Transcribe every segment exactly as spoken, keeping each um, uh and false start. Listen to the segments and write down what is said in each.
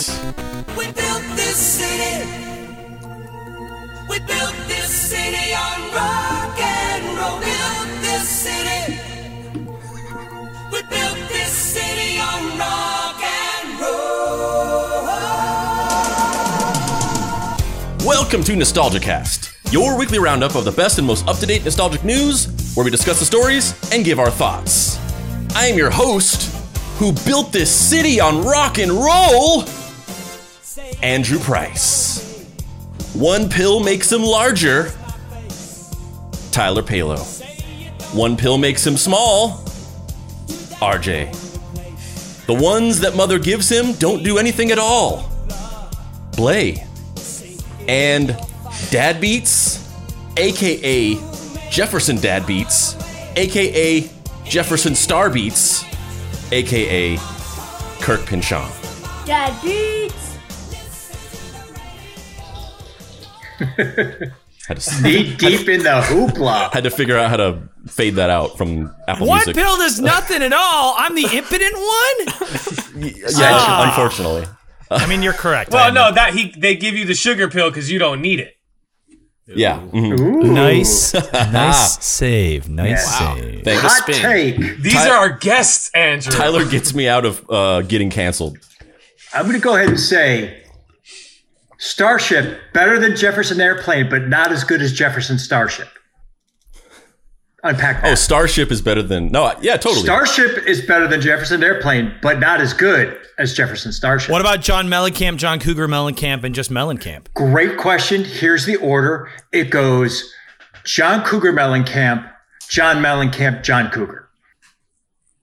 Yes. We built this city. We built this city on rock and roll. We built this city. We built this city on rock and roll. Welcome to NostalgiaCast, your weekly roundup of the best and most up-to-date nostalgic news, where we discuss the stories and give our thoughts. I am your host, who built this city on rock and roll, Andrew Price. One pill makes him larger, Tyler Palo. One pill makes him small, R J. The ones that mother gives him don't do anything at all, Blay. And Dad Beats, aka Jefferson Dad Beats, aka Jefferson Star Beats, A K A Kirk Pinchon. Dad Beats! Had to sneak deep in the hoopla. Had to figure out how to fade that out from Apple one Music. One pill does nothing at all. I'm the impotent one? Yeah, uh, unfortunately. I mean, you're correct. Well, no, that he they give you the sugar pill because you don't need it. Yeah. Mm-hmm. Nice, nice save. Nice wow. save. Thanks. Hot take. These Ty- are our guests, Andrew. Tyler gets me out of uh, getting canceled. I'm going to go ahead and say Starship, better than Jefferson Airplane, but not as good as Jefferson Starship. Unpack that. Oh, Starship is better than... No, yeah, totally. Starship is better than Jefferson Airplane, but not as good as Jefferson Starship. What about John Mellencamp, John Cougar Mellencamp, and just Mellencamp? Great question. Here's the order. It goes John Cougar Mellencamp, John Mellencamp, John Cougar.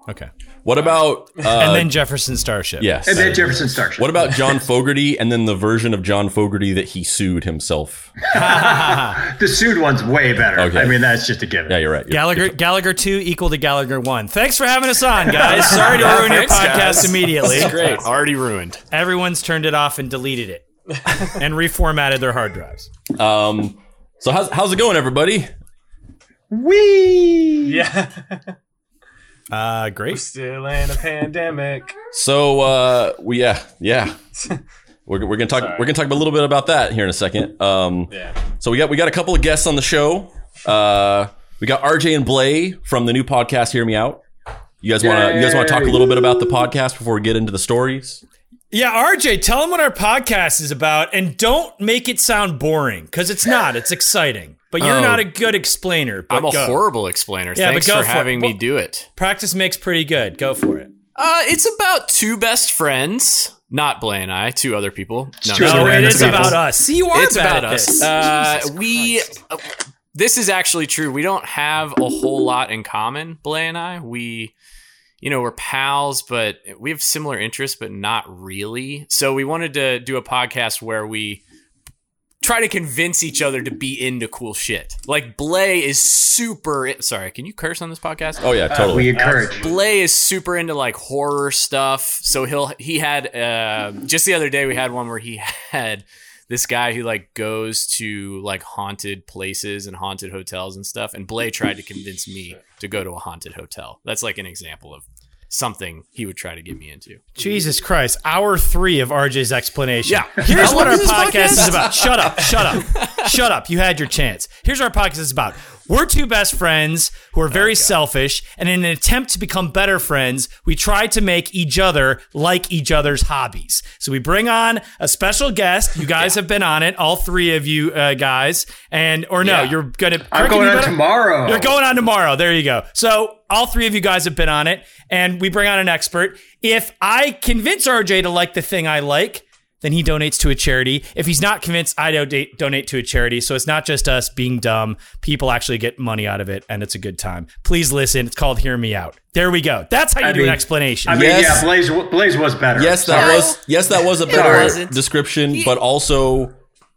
Okay. What about... Uh, and then Jefferson Starship. Yes. And then Jefferson Starship. What about John Fogarty and then the version of John Fogarty that he sued himself? The sued one's way better. Okay. I mean, that's just a given. Yeah, you're right. You're, Gallagher you're... Gallagher two equal to Gallagher one. Thanks for having us on, guys. Sorry to ruin your podcast immediately. It's great. Already ruined. Everyone's turned it off and deleted it and reformatted their hard drives. Um. So how's, how's it going, everybody? Whee! Yeah. Uh, great. We're still in a pandemic. So, uh, we yeah, yeah. We're we're gonna talk. Sorry. We're gonna talk a little bit about that here in a second. Um, yeah. So we got we got a couple of guests on the show. Uh, we got R J and Blay from the new podcast, Hear Me Out. You guys wanna Yay. you guys wanna talk a little bit about the podcast before we get into the stories? Yeah, R J, tell them what our podcast is about, and don't make it sound boring because it's not. It's exciting. But you're oh, not a good explainer. But I'm a go. horrible explainer. Yeah, Thanks for having well, me do it. Practice makes pretty good. Go for it. Uh, it's about two best friends. Not Blay and I, two other people. No, no, no it is people. about us. See, you are it's bad about at us. This. Uh, we. Uh, this is actually true. We don't have a whole lot in common, Blay and I. We, you know, we're pals, but we have similar interests, but not really. So we wanted to do a podcast where we try to convince each other to be into cool shit. Like Blay is super... Sorry, can you curse on this podcast? Oh yeah, totally. Uh, we encourage. Uh, Blay is super into like horror stuff. So he'll he had... Uh, just the other day we had one where he had this guy who like goes to like haunted places and haunted hotels and stuff. And Blay tried to convince me to go to a haunted hotel. That's like an example of something he would try to get me into. Jesus Christ. Hour three of R J's explanation. Yeah. Here's what our podcast is about. Shut up. Shut up. Shut up. You had your chance. Here's what our podcast is about. We're two best friends who are very oh, selfish, and in an attempt to become better friends, we try to make each other like each other's hobbies. So we bring on a special guest. You guys yeah. have been on it, all three of you uh, guys, and or no, yeah. you're gonna. I'm going on tomorrow. You're going on tomorrow. There you go. So all three of you guys have been on it, and we bring on an expert. If I convince R J to like the thing I like, then he donates to a charity. If he's not convinced, I donate, donate to a charity. So it's not just us being dumb. People actually get money out of it, and it's a good time. Please listen. It's called Hear Me Out. There we go. That's how you I do mean, an explanation. I mean, yes. yeah, Blaze, Blaze was better. Yes, that Sorry. was yes, that was a better description, he, but also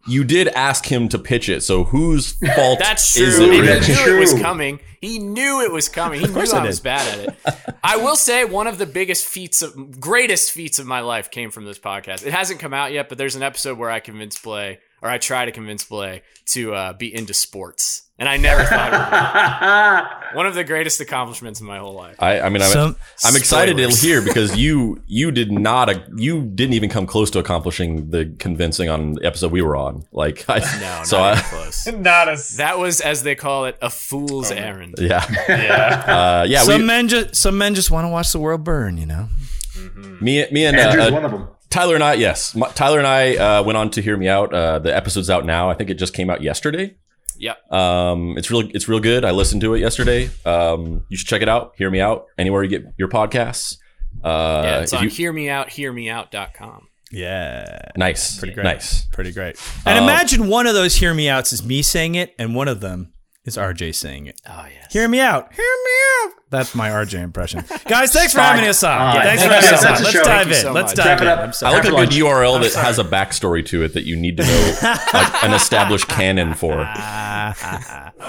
you did ask him to pitch it. So whose fault that's true. is it? He really? knew it was coming. He knew it was coming. He knew I was bad at it. I will say one of the biggest feats of, greatest feats of my life came from this podcast. It hasn't come out yet, but there's an episode where I convinced Blay or I try to convince Blay to uh, be into sports. And I never thought it would be. One of the greatest accomplishments in my whole life. I, I mean, I'm, Some I'm excited to hear because you you did not you didn't even come close to accomplishing the convincing on the episode we were on. Like, I, no, so not I, close. Not as that was, as they call it, a fool's um, errand. Yeah, yeah. Uh, yeah some we, men just some men just want to watch the world burn, you know. Mm-hmm. Me, me, and Andrew's uh, one of them. Tyler and I, yes, Tyler and I uh, went on to Hear Me Out. Uh, the episode's out now. I think it just came out yesterday. Yeah. Um, it's really, it's real good. I listened to it yesterday. Um, you should check it out. Hear Me Out anywhere you get your podcasts. Uh, yeah, it's on you, Hear Me Out, hear me out dot com. Yeah. Nice. Pretty great. Nice. Pretty great. And um, imagine one of those Hear Me Outs is me saying it. And one of them is R J saying it. Oh, yeah. Hear me out. Hear me out. That's my R J impression. Guys, thanks for having us on. Yeah, thanks for having us on. Let's dive in. So Let's much. dive in. I like a good U R L that has a backstory to it that you need to know like, an established canon for.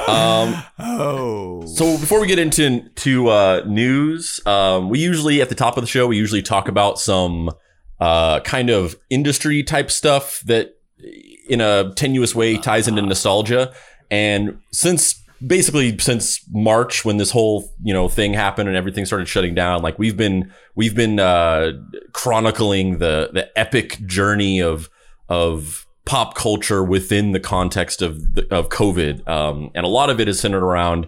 Um, oh. So before we get into to, uh, news, um, we usually, at the top of the show, we usually talk about some uh, kind of industry type stuff that in a tenuous way ties into nostalgia. And since basically since March, when this whole, you know, thing happened and everything started shutting down, like we've been we've been uh, chronicling the the epic journey of of pop culture within the context of the, of COVID. Um, and a lot of it is centered around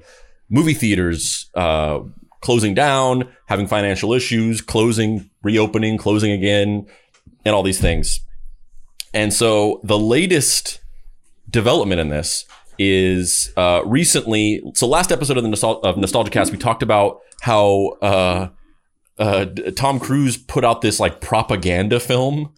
movie theaters uh, closing down, having financial issues, closing, reopening, closing again, and all these things. And so the latest development in this is uh, recently, so last episode of the Nostal- of NostalgiaCast, we talked about how uh, uh, Tom Cruise put out this like propaganda film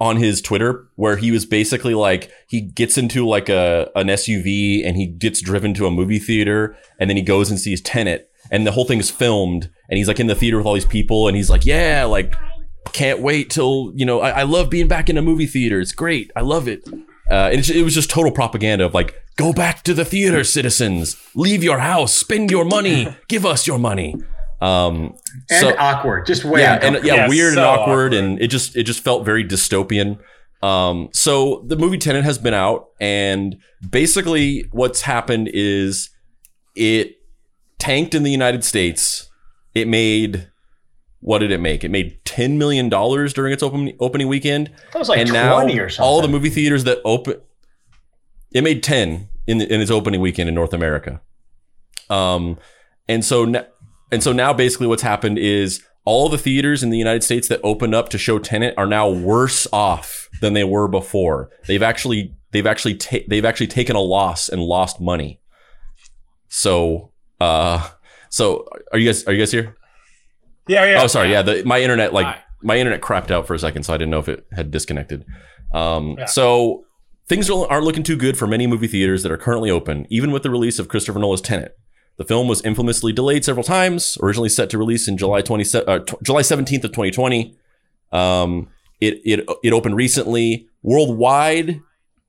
on his Twitter where he was basically like, he gets into like a an S U V and he gets driven to a movie theater and then he goes and sees Tenet and the whole thing is filmed and he's like in the theater with all these people and he's like, yeah, like, can't wait till, you know, I, I love being back in a movie theater. It's great. I love it. Uh, and it was just total propaganda of like, go back to the theater, citizens. Leave your house. Spend your money. Give us your money. Um, and so, awkward, just way yeah, and, yeah, yeah, weird so and awkward, awkward, and it just it just felt very dystopian. Um, so the movie Tenet has been out, and basically what's happened is it tanked in the United States. It made. What did it make? It made ten million dollars during its open, opening weekend. That was like and twenty or something. All the movie theaters that open, it made ten in the, in its opening weekend in North America. Um, and so na- and so now basically what's happened is all the theaters in the United States that opened up to show Tenet are now worse off than they were before. They've actually they've actually ta- they've actually taken a loss and lost money. So uh, so are you guys are you guys here? Yeah, yeah. Oh, sorry. Yeah, the, my internet like Hi. my internet crapped out for a second, so I didn't know if it had disconnected. Um, yeah. So things aren't looking too good for many movie theaters that are currently open, even with the release of Christopher Nolan's Tenet. The film was infamously delayed several times. Originally set to release in July twentieth, uh, t- July seventeenth of twenty twenty, um, it it it opened recently worldwide.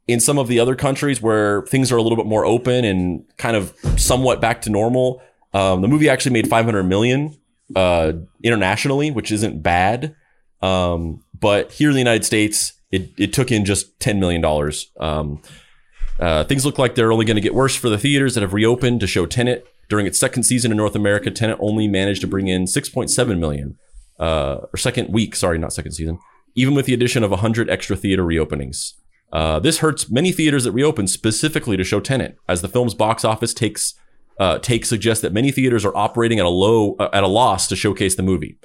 In some of the other countries where things are a little bit more open and kind of somewhat back to normal, um, the movie actually made five hundred million dollars. Uh, internationally, which isn't bad, um, but here in the United States, it it took in just ten million dollars. Um, uh, things look like they're only going to get worse for the theaters that have reopened to show Tenet. During its second season in North America, Tenet only managed to bring in six point seven million dollars, uh, or second week, sorry, not second season, even with the addition of one hundred extra theater reopenings. Uh, this hurts many theaters that reopened specifically to show Tenet, as the film's box office takes... Uh, take suggests that many theaters are operating at a low uh, at a loss to showcase the movie.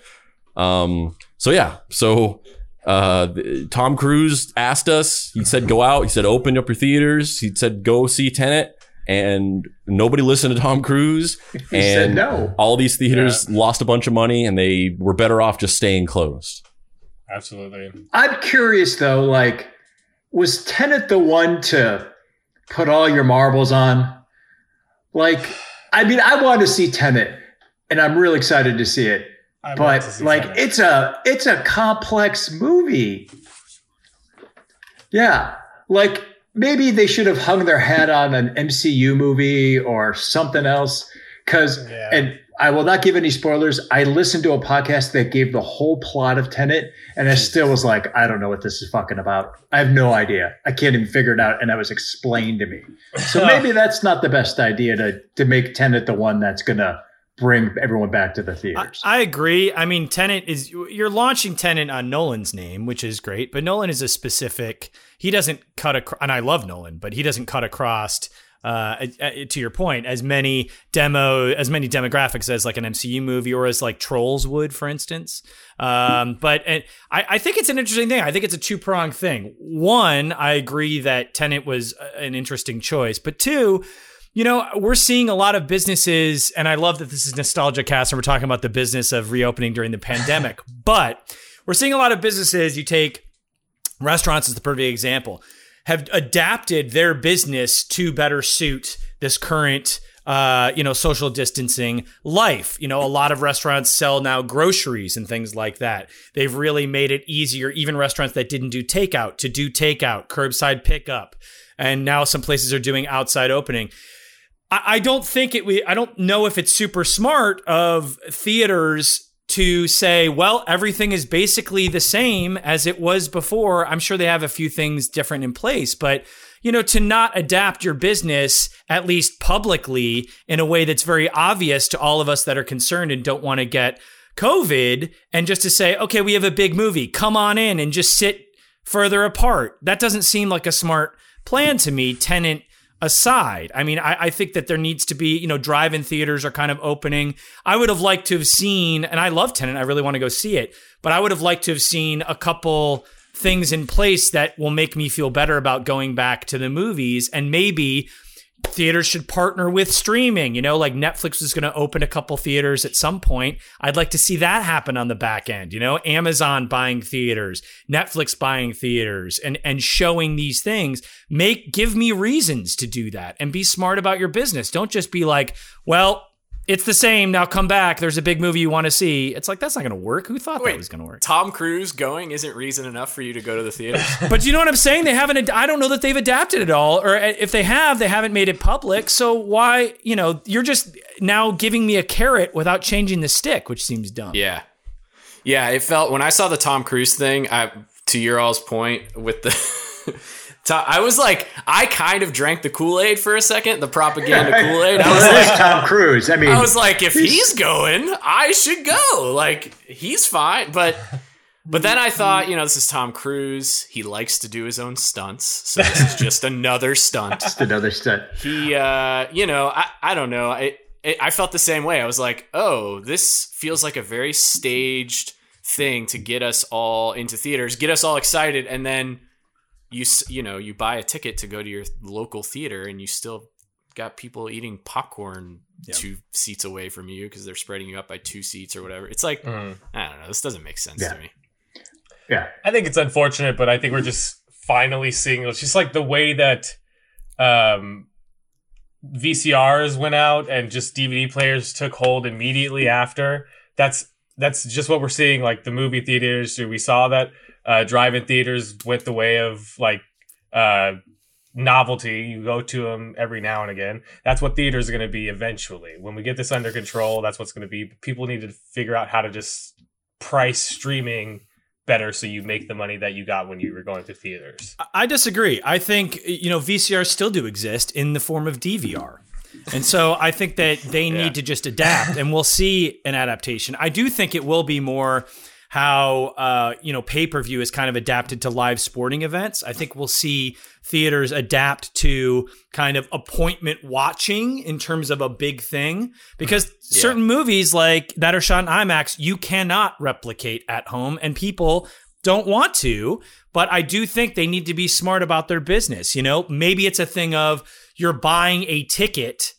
Um, so yeah, so uh, Tom Cruise asked us. He said, "Go out." He said, "Open up your theaters." He said, "Go see Tenet," and nobody listened to Tom Cruise. He and said no. All these theaters yeah. lost a bunch of money, and they were better off just staying closed. Absolutely. I'm curious though. Like, was Tenet the one to put all your marbles on? Like, I mean, I want to see Tenet, and I'm really excited to see it. I but see like, Tenet. it's a it's a complex movie. Yeah, like maybe they should have hung their hat on an M C U movie or something else. Because, yeah. and I will not give any spoilers, I listened to a podcast that gave the whole plot of Tenet, and I still was like, I don't know what this is fucking about. I have no idea. I can't even figure it out, and that was explained to me. So maybe that's not the best idea to, to make Tenet the one that's going to bring everyone back to the theaters. I, I agree. I mean, Tenet is, you're launching Tenet on Nolan's name, which is great, but Nolan is a specific, he doesn't cut across, and I love Nolan, but he doesn't cut across Uh, to your point, as many demo, as many demographics as like an M C U movie or as like Trolls would, for instance. Um, but and I, I think it's an interesting thing. I think it's a two pronged thing. One, I agree that Tenet was an interesting choice, but two, you know, we're seeing a lot of businesses, and I love that this is NostalgiaCast and we're talking about the business of reopening during the pandemic. But we're seeing a lot of businesses. You take restaurants as the perfect example. Have adapted their business to better suit this current, uh, you know, social distancing life. You know, a lot of restaurants sell now groceries and things like that. They've really made it easier, even restaurants that didn't do takeout, to do takeout, curbside pickup. And now some places are doing outside opening. I, I don't think it, we, I don't know if it's super smart of theaters to say, well, everything is basically the same as it was before. I'm sure they have a few things different in place, but, you know, to not adapt your business, at least publicly, in a way that's very obvious to all of us that are concerned and don't want to get COVID, and just to say, okay, we have a big movie, come on in and just sit further apart. That doesn't seem like a smart plan to me, Tenet aside. I mean, I, I think that there needs to be, you know, drive-in theaters are kind of opening. I would have liked to have seen, and I love Tenet, I really want to go see it, but I would have liked to have seen a couple things in place that will make me feel better about going back to the movies. And maybe theaters should partner with streaming, you know, like Netflix is going to open a couple theaters at some point. I'd like to see that happen on the back end, you know, Amazon buying theaters, Netflix buying theaters, and, and showing these things. Make, give me reasons to do that and be smart about your business. Don't just be like, well, it's the same. Now come back. There's a big movie you want to see. It's like, that's not going to work. Who thought Wait, that was going to work? Tom Cruise going isn't reason enough for you to go to the theater. But you know what I'm saying? They haven't, ad- I don't know that they've adapted at all. Or if they have, they haven't made it public. So why, you know, you're just now giving me a carrot without changing the stick, which seems dumb. Yeah. Yeah. It felt, when I saw the Tom Cruise thing, I, to your all's point with the... I was like, I kind of drank the Kool-Aid for a second, the propaganda Kool-Aid. I was like, Tom Cruise. I mean, I was like, if he's going, I should go. Like, he's fine. But, but then I thought, you know, this is Tom Cruise. He likes to do his own stunts. So this is just another stunt. Just another stunt. He, uh, you know, I, I don't know. I, it, I felt the same way. I was like, oh, this feels like a very staged thing to get us all into theaters, get us all excited. And then, You you know, you buy a ticket to go to your local theater and you still got people eating popcorn yeah. two seats away from you because they're spreading you up by two seats or whatever. It's like, mm. I don't know. This doesn't make sense yeah. to me. Yeah. I think it's unfortunate, but I think we're just finally seeing, it's just like the way that um, V C Rs went out and just D V D players took hold immediately after. That's that's just what we're seeing. Like the movie theaters, we saw that. Uh, drive-in theaters went the way of like uh, novelty. You go to them every now and again. That's what theaters are going to be eventually. When we get this under control, that's what's going to be. People need to figure out how to just price streaming better so you make the money that you got when you were going to theaters. I disagree. I think, you know, V C Rs still do exist in the form of D V R. And so I think that they need yeah. to just adapt, and we'll see an adaptation. I do think it will be more... how, uh, you know, pay-per-view is kind of adapted to live sporting events. I think we'll see theaters adapt to kind of appointment watching in terms of a big thing, because yeah. certain movies like that are shot in IMAX, you cannot replicate at home, and people don't want to, but I do think they need to be smart about their business. You know, maybe it's a thing of you're buying a ticket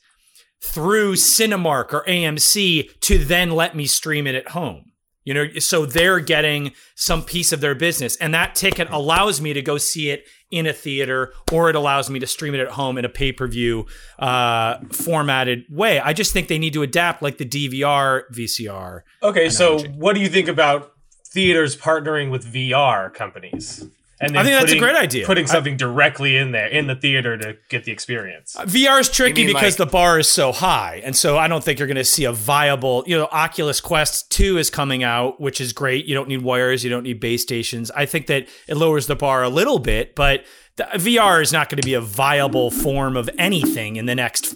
through Cinemark or A M C to then let me stream it at home. You know, so they're getting some piece of their business, and that ticket allows me to go see it in a theater, or it allows me to stream it at home in a pay-per-view uh, formatted way. I just think they need to adapt, like the D V R, V C R. Okay, analogy. So what do you think about theaters partnering with V R companies? And then I think putting, that's a great idea. Putting something I, directly in there, in the theater to get the experience. V R is tricky because like, the bar is so high. And so I don't think you're going to see a viable, you know, Oculus Quest two is coming out, which is great. You don't need wires. You don't need base stations. I think that it lowers the bar a little bit, but the, V R is not going to be a viable form of anything in the next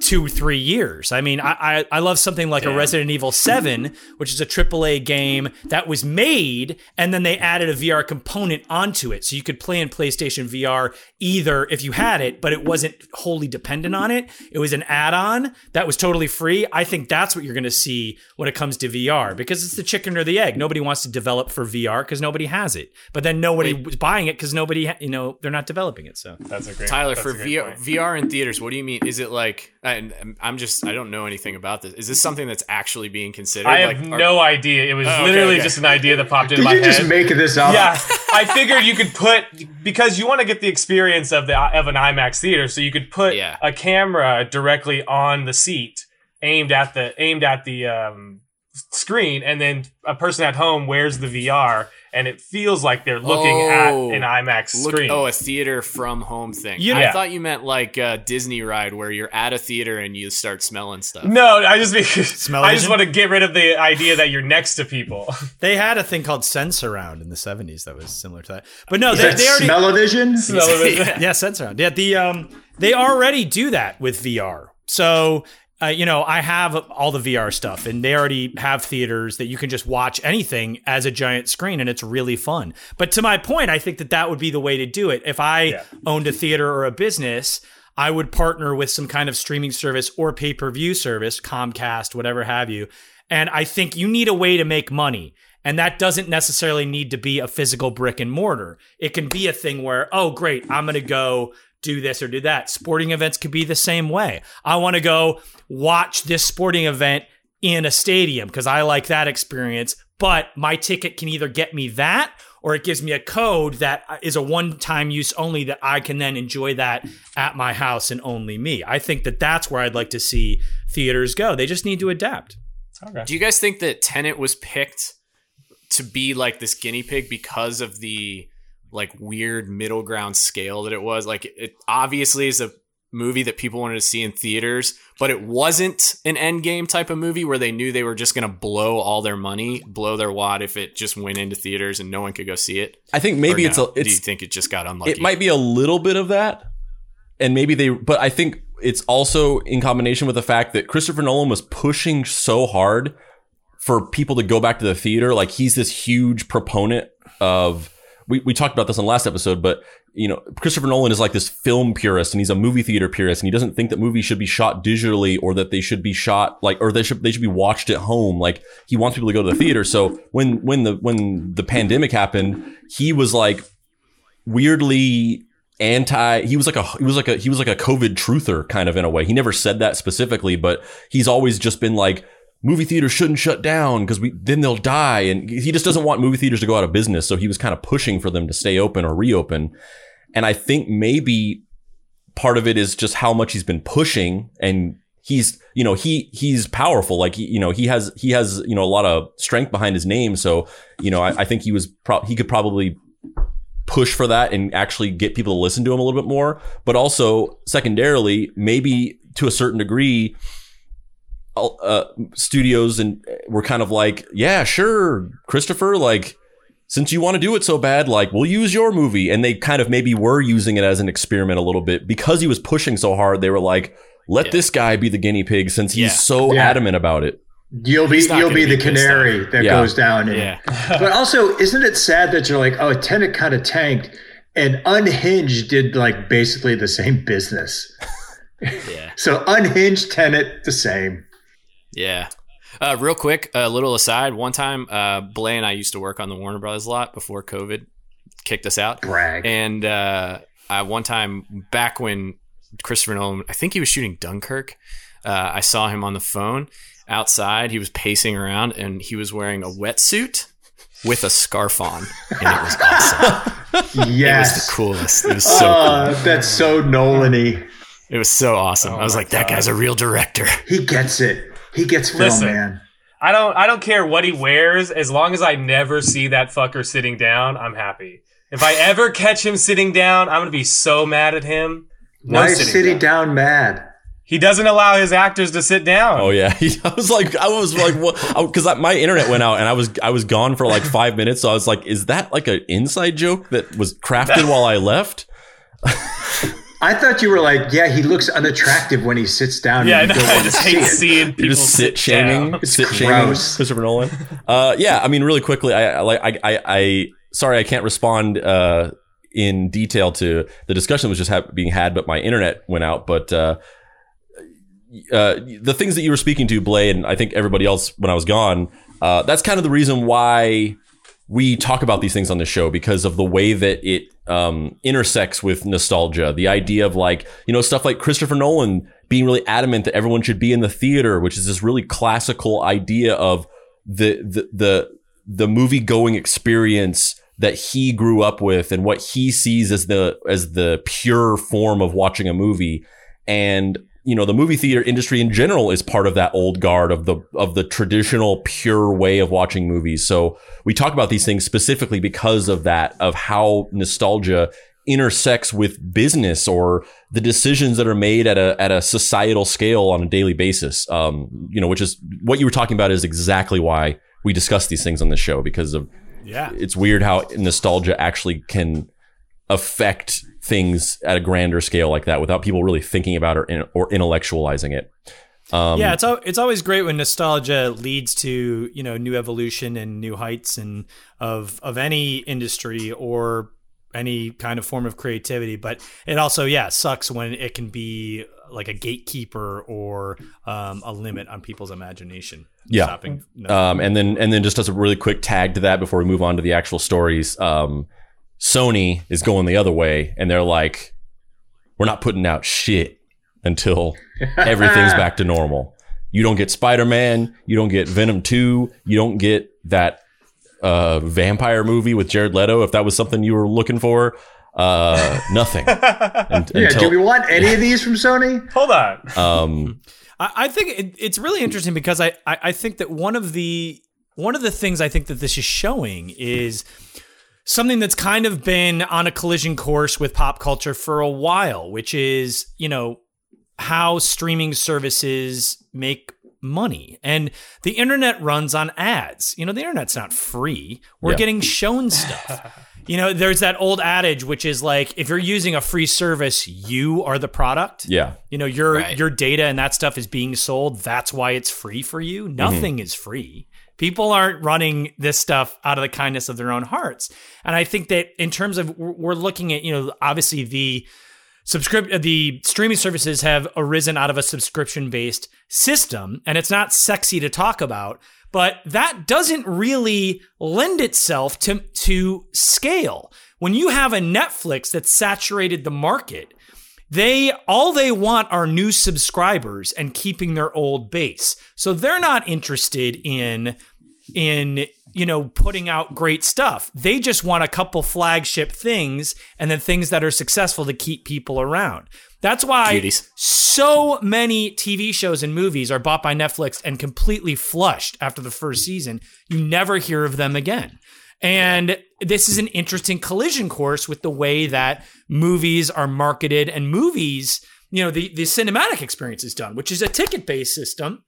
two, three years. I mean, I I, I love something like Damn. a Resident Evil seven, which is a triple A game that was made, and then they added a V R component onto it. So you could play in PlayStation V R either if you had it, but it wasn't wholly dependent on it. It was an add-on that was totally free. I think that's what you're going to see when it comes to V R, because it's the chicken or the egg. Nobody wants to develop for V R because nobody has it, but then nobody Wait. was buying it because nobody, you know, they're not developing it. So that's a great Tyler, for V R, V R in theaters, what do you mean? Is it like... And I'm just, I don't know anything about this. Is this something that's actually being considered? I have like, are, no idea. It was oh, literally okay, okay. just an idea that popped into my head. Did you just make this up? Yeah. I figured you could put, because you want to get the experience of the of an IMAX theater, so you could put yeah. a camera directly on the seat, aimed at the aimed at the um, screen, and then a person at home wears the V R, and it feels like they're looking oh, at an IMAX look, screen. Oh, a theater from home thing. You know, I yeah. thought you meant like a Disney ride where you're at a theater and you start smelling stuff. No, I just Smell-vision? I just want to get rid of the idea that you're next to people. They had a thing called Sense-Around in the seventies that was similar to that. But no, they, they already... Smell-O-Vision? Smell-O-Vision. yeah, yeah Sense-Around. Yeah, the, um, they already do that with V R. So... Uh, you know, I have all the V R stuff, and they already have theaters that you can just watch anything as a giant screen, and it's really fun. But to my point, I think that that would be the way to do it. If I yeah. owned a theater or a business, I would partner with some kind of streaming service or pay-per-view service, Comcast, whatever have you. And I think you need a way to make money. And that doesn't necessarily need to be a physical brick and mortar. It can be a thing where, oh, great, I'm going to go do this or do that. Sporting events could be the same way. I want to go watch this sporting event in a stadium because I like that experience, but my ticket can either get me that or it gives me a code that is a one-time use only that I can then enjoy that at my house and only me. I think that that's where I'd like to see theaters go. They just need to adapt. Okay. Do you guys think that Tenet was picked to be like this guinea pig because of the like weird middle ground scale that it was? Like it obviously is a movie that people wanted to see in theaters, but it wasn't an Endgame type of movie where they knew they were just going to blow all their money, blow their wad if it just went into theaters and no one could go see it. I think maybe it's, no? a, it's, do you think it just got unlucky? It might be a little bit of that. And maybe they, but I think it's also in combination with the fact that Christopher Nolan was pushing so hard for people to go back to the theater. Like he's this huge proponent of, We we talked about this on the last episode, but you know, Christopher Nolan is like this film purist and he's a movie theater purist and he doesn't think that movies should be shot digitally or that they should be shot like or they should they should be watched at home. Like he wants people to go to the theater. So when when the when the pandemic happened, he was like weirdly anti he was like a he was like a he was like a COVID truther kind of in a way. He never said that specifically, but he's always just been like, movie theaters shouldn't shut down because we then they'll die. And he just doesn't want movie theaters to go out of business. So he was kind of pushing for them to stay open or reopen. And I think maybe part of it is just how much he's been pushing. And he's, you know, he he's powerful. Like, you know, he has he has, you know, a lot of strength behind his name. So, you know, I, I think he was pro- he could probably push for that and actually get people to listen to him a little bit more. But also secondarily, maybe to a certain degree, Uh, studios and were kind of like, yeah, sure, Christopher, like, since you want to do it so bad, like, we'll use your movie. And they kind of maybe were using it as an experiment a little bit because he was pushing so hard. They were like, let yeah. this guy be the guinea pig since he's yeah. so yeah. adamant about it. You'll be you'll be, be the canary that yeah. goes down. And, yeah. but also, isn't it sad that you're like, oh, Tenet kind of tanked and Unhinged did like basically the same business. yeah. So Unhinged, Tenet, the same. Yeah. Uh, real quick, a little aside. One time, uh, Blay and I used to work on the Warner Brothers lot before COVID kicked us out. Brag. And uh, I, one time back when Christopher Nolan, I think he was shooting Dunkirk, uh, I saw him on the phone outside. He was pacing around and he was wearing a wetsuit with a scarf on. And it was awesome. Yes. It was the coolest. It was so uh, cool. That's so Nolan-y. It was so awesome. Oh, I was like, God. That guy's a real director. He gets it. He gets film, Listen, man. I don't I don't care what he wears. As long as I never see that fucker sitting down, I'm happy. If I ever catch him sitting down, I'm going to be so mad at him. No Why is sitting down. down mad? He doesn't allow his actors to sit down. Oh yeah, he, I was like, I was like, what? Because my internet went out and I was, I was gone for like five minutes. So I was like, is that like an inside joke that was crafted while I left? I thought you were like, yeah, he looks unattractive when he sits down. Yeah, and no, I just hate seeing people You're just sit shaming. It's sit shaming Christopher Nolan. Uh, yeah, I mean, really quickly, I like, I, I, I, sorry, I can't respond uh, in detail to the discussion that was just ha- being had, but my internet went out. But uh, uh, the things that you were speaking to, Blay, and I think everybody else when I was gone, uh, that's kind of the reason why we talk about these things on the show, because of the way that it um, intersects with nostalgia. The idea of like, you know, stuff like Christopher Nolan being really adamant that everyone should be in the theater, which is this really classical idea of the the the, the movie going experience that he grew up with and what he sees as the as the pure form of watching a movie. And, you know, the movie theater industry in general is part of that old guard of the of the traditional pure way of watching movies. So we talk about these things specifically because of that, of how nostalgia intersects with business or the decisions that are made at a at a societal scale on a daily basis. Um, you know, which is what you were talking about is exactly why we discuss these things on the show, because of yeah, it's weird how nostalgia actually can affect things at a grander scale like that without people really thinking about or in, or intellectualizing it. Um, yeah, it's al- it's always great when nostalgia leads to, you know, new evolution and new heights and of of any industry or any kind of form of creativity. But it also, yeah, sucks when it can be like a gatekeeper or um, a limit on people's imagination. Yeah, stopping, no. um, and then and then just as a really quick tag to that before we move on to the actual stories. Um, Sony is going the other way, and they're like, we're not putting out shit until everything's back to normal. You don't get Spider-Man, you don't get Venom two, you don't get that uh, vampire movie with Jared Leto, if that was something you were looking for. Uh, nothing. and, yeah, until, do we want any yeah. of these from Sony? Hold on. Um, I, I think it, it's really interesting because I, I, I think that one of the one of the things I think that this is showing is something that's kind of been on a collision course with pop culture for a while, which is, you know, how streaming services make money. And the internet runs on ads. You know, the internet's not free. We're yeah. getting shown stuff. You know, there's that old adage, which is like, if you're using a free service, you are the product. Yeah. You know, your right. your data and that stuff is being sold. That's why it's free for you. Nothing mm-hmm. is free. People aren't running this stuff out of the kindness of their own hearts. And I think that in terms of we're looking at, you know, obviously the subscription, the streaming services have arisen out of a subscription-based system, and it's not sexy to talk about, but that doesn't really lend itself to, to scale. When you have a Netflix that's saturated the market, They all they want are new subscribers and keeping their old base. So they're not interested in in, you know, putting out great stuff. They just want a couple flagship things and then things that are successful to keep people around. That's why Cuties. so many T V shows and movies are bought by Netflix and completely flushed after the first season. You never hear of them again. And this is an interesting collision course with the way that movies are marketed and movies, you know, the, the cinematic experience is done, which is a ticket-based system.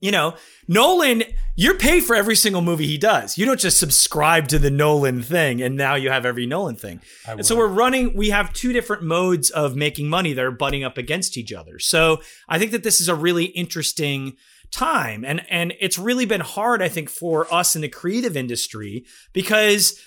You know, Nolan, you're paid for every single movie he does. You don't just subscribe to the Nolan thing and now you have every Nolan thing. And so we're running, we have two different modes of making money that are butting up against each other. So I think that this is a really interesting time. And, and it's really been hard, I think, for us in the creative industry, because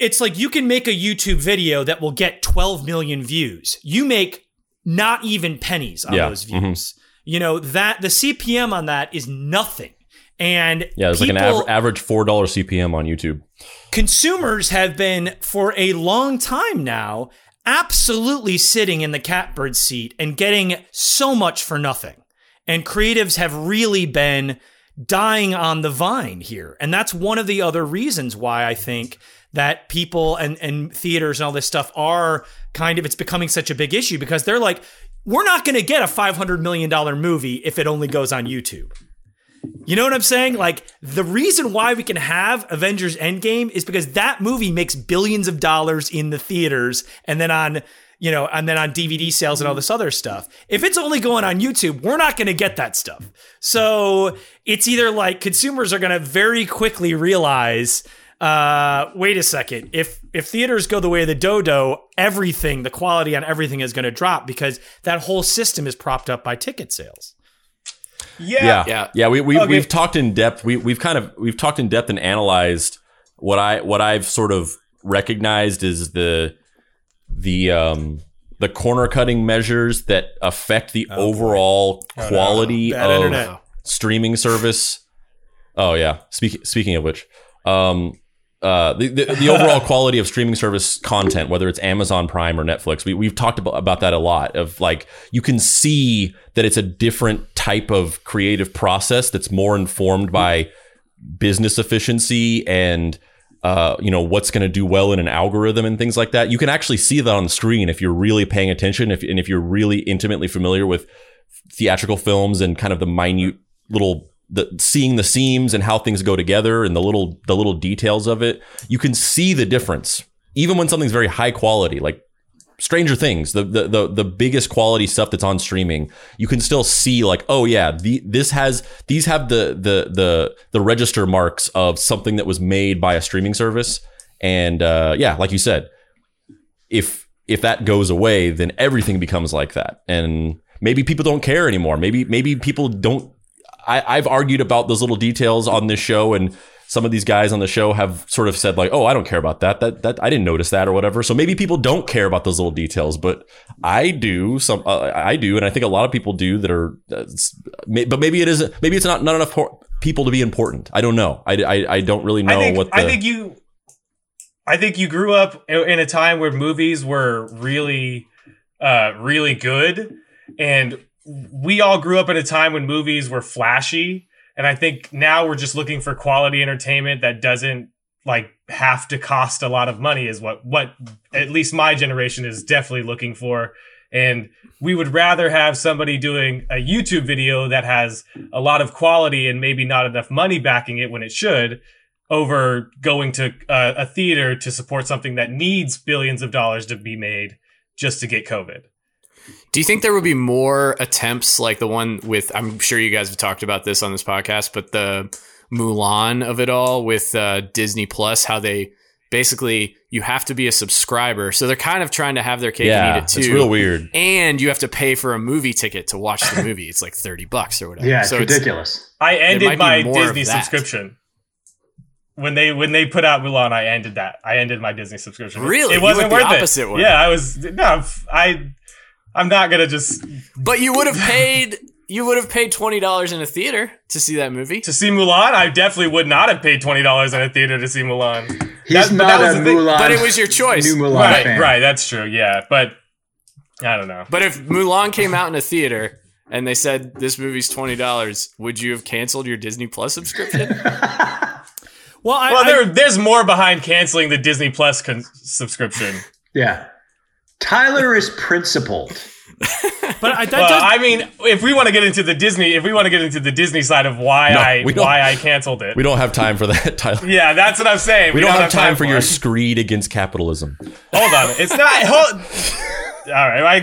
it's like you can make a YouTube video that will get twelve million views. You make not even pennies on yeah. those views. Mm-hmm. You know, that the C P M on that is nothing. And yeah, it's like an av- average four dollar C P M on YouTube. Consumers have been for a long time now absolutely sitting in the catbird seat and getting so much for nothing. And creatives have really been dying on the vine here. And that's one of the other reasons why I think that people and, and theaters and all this stuff are kind of, it's becoming such a big issue, because they're like, we're not going to get a five hundred million dollars movie if it only goes on YouTube. You know what I'm saying? Like, the reason why we can have Avengers Endgame is because that movie makes billions of dollars in the theaters and then on, you know, and then on D V D sales and all this other stuff. If it's only going on YouTube, we're not going to get that stuff. So it's either like consumers are going to very quickly realize, uh, wait a second, if if theaters go the way of the dodo, everything, the quality on everything is going to drop because that whole system is propped up by ticket sales. Yeah. Yeah. Yeah. yeah we, we, okay. We've talked in depth. We, we've kind of we've talked in depth and analyzed what I what I've sort of recognized is the the um, the corner cutting measures that affect the oh, overall oh, quality no. of internet. Streaming service. Oh, yeah. Speaking speaking of which, um, uh, the, the, the overall quality of streaming service content, whether it's Amazon Prime or Netflix, we, we've talked about, about that a lot of like you can see that it's a different type of creative process that's more informed by business efficiency and Uh, you know, what's going to do well in an algorithm and things like that. You can actually see that on the screen if you're really paying attention if, and if you're really intimately familiar with theatrical films and kind of the minute little, the seeing the seams and how things go together and the little, the little details of it. You can see the difference, even when something's very high quality, like Stranger Things, the the the, the biggest quality stuff that's on streaming. You can still see like, oh yeah, the, this has these have the the the the register marks of something that was made by a streaming service. And uh, yeah, like you said, if if that goes away, then everything becomes like that. And maybe people don't care anymore. Maybe maybe people don't. I, I've argued about those little details on this show and. Some of these guys on the show have sort of said like, oh, I don't care about that. That that I didn't notice that or whatever. So maybe people don't care about those little details, but I do. Some uh, I do. And I think a lot of people do that are. Uh, but maybe it isn't. Maybe it's not, not enough people to be important. I don't know. I, I, I don't really know I think, what the, I think you. I think you grew up in a time where movies were really, uh, really good. And we all grew up at a time when movies were flashy. And I think now we're just looking for quality entertainment that doesn't like have to cost a lot of money is what what at least my generation is definitely looking for. And we would rather have somebody doing a YouTube video that has a lot of quality and maybe not enough money backing it when it should over going to uh, a theater to support something that needs billions of dollars to be made just to get COVID. Do you think there would be more attempts like the one with, I'm sure you guys have talked about this on this podcast, but the Mulan of it all with uh, Disney Plus, how they basically, you have to be a subscriber. So they're kind of trying to have their cake yeah, and eat it too. It's real weird. And you have to pay for a movie ticket to watch the movie. It's like thirty bucks or whatever. Yeah, it's so ridiculous. It's, I ended my Disney subscription. When they when they put out Mulan, I ended that. I ended my Disney subscription. Really? It wasn't worth it. You went the opposite way. Yeah, I was, no, I... I'm not going to just... But you would have paid you would have paid twenty dollars in a theater to see that movie. To see Mulan? I definitely would not have paid twenty dollars in a theater to see Mulan. He's that, not that was a Mulan But it was your choice. New Mulan right, fan. Right, that's true, yeah. But I don't know. But if Mulan came out in a theater and they said, this movie's twenty dollars, would you have canceled your Disney Plus subscription? well, I, well I, there, there's more behind canceling the Disney Plus con- subscription. Yeah. Tyler is principled. But I, that well, does... I mean, if we want to get into the Disney, if we want to get into the Disney side of why no, I why I canceled it, we don't have time for that, Tyler. Yeah, that's what I'm saying. We, we don't, don't have, have time, time for, for your screed against capitalism. Hold on, it's not. Hold... All right, I,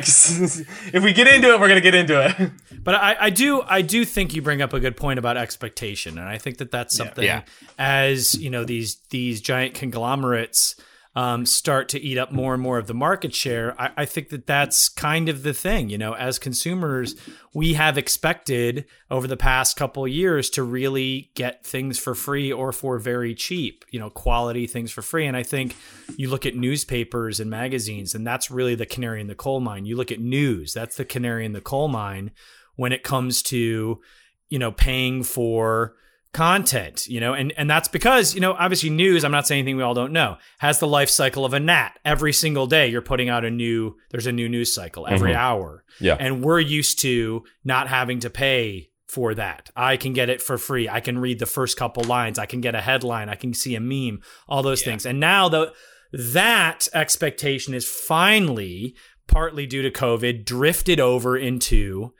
if we get into it, we're gonna get into it. But I, I do, I do think you bring up a good point about expectation, and I think that that's something. Yeah. Yeah. As you know, these these giant conglomerates. Um, start to eat up more and more of the market share. I, I think that that's kind of the thing, you know, as consumers, we have expected over the past couple of years to really get things for free or for very cheap, you know, quality things for free. And I think you look at newspapers and magazines, and that's really the canary in the coal mine. You look at news, that's the canary in the coal mine when it comes to, you know, paying for content, you know, and, and that's because, you know, obviously news, I'm not saying anything we all don't know, has the life cycle of a gnat. Every single day you're putting out a new, there's a new news cycle every mm-hmm. hour. Yeah. And we're used to not having to pay for that. I can get it for free. I can read the first couple lines. I can get a headline. I can see a meme, all those yeah. things. And now the, that expectation is finally, partly due to COVID, drifted over into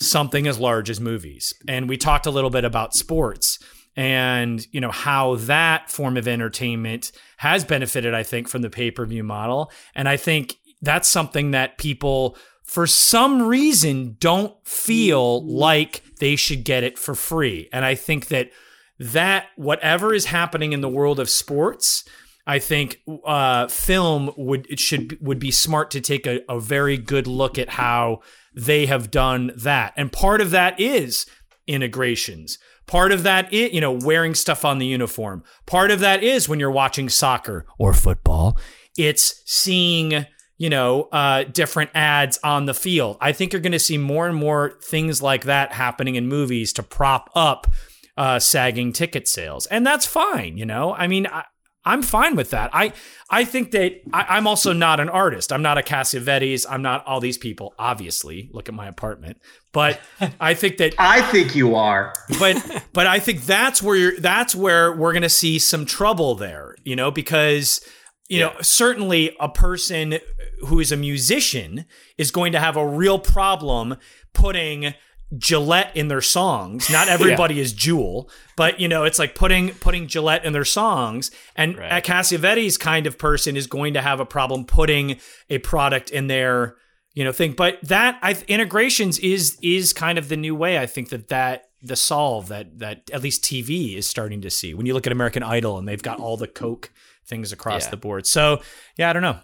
something as large as movies. And we talked a little bit about sports and, you know, how that form of entertainment has benefited, I think, from the pay-per-view model. And I think that's something that people, for some reason, don't feel like they should get it for free. And I think that that whatever is happening in the world of sports, I think uh, film would it should would be smart to take a, a very good look at how they have done that. And part of that is integrations. Part of that is, you know, wearing stuff on the uniform. Part of that is when you're watching soccer or football, it's seeing, you know, uh, different ads on the field. I think you're going to see more and more things like that happening in movies to prop up uh, sagging ticket sales. And that's fine. You know, I mean, I, I'm fine with that. I, I think that I, I'm also not an artist. I'm not a Cassavetes. I'm not all these people, obviously. Look at my apartment. But I think that I think you are. But but I think that's where you're, that's where we're going to see some trouble there, you know, because, you yeah. know, certainly a person who is a musician is going to have a real problem putting Gillette in their songs. Not everybody yeah. is Jewel, but, you know, it's like putting putting Gillette in their songs. And right. a Cassavetes kind of person is going to have a problem putting a product in their, you know, thing. But that I, integrations is is kind of the new way. I think that that the solve that that at least T V is starting to see. When you look at American Idol and they've got all the Coke things across yeah. the board. So yeah, I don't know.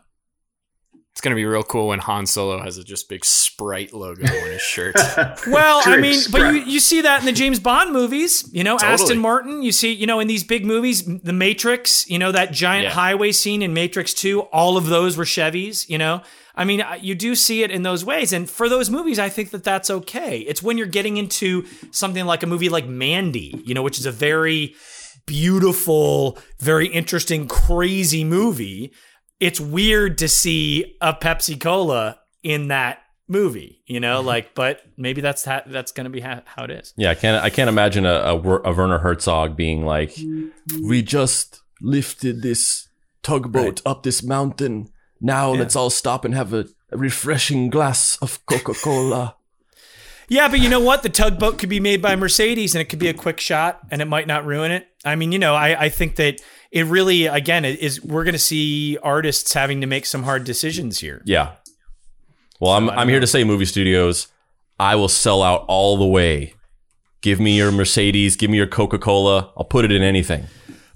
It's going to be real cool when Han Solo has a just big Sprite logo on his shirt. Well, I mean, but you, you see that in the James Bond movies, you know, totally. Aston Martin, you see, you know, in these big movies, The Matrix, you know, that giant yeah. highway scene in Matrix two, all of those were Chevys, you know. I mean, you do see it in those ways. And for those movies, I think that that's okay. It's when you're getting into something like a movie like Mandy, you know, which is a very beautiful, very interesting, crazy movie. It's weird to see a Pepsi Cola in that movie, you know, like, but maybe that's how, that's going to be how, how it is. Yeah, I can't I can't imagine a, a, a Werner Herzog being like, we just lifted this tugboat right. up this mountain. Now yeah. let's all stop and have a, a refreshing glass of Coca-Cola. Yeah, but you know what? The tugboat could be made by Mercedes and it could be a quick shot and it might not ruin it. I mean, you know, I, I think that it really, again, it is we're going to see artists having to make some hard decisions here. Yeah. Well, so I'm I'm know. here to say, movie studios, I will sell out all the way. Give me your Mercedes, give me your Coca-Cola. I'll put it in anything.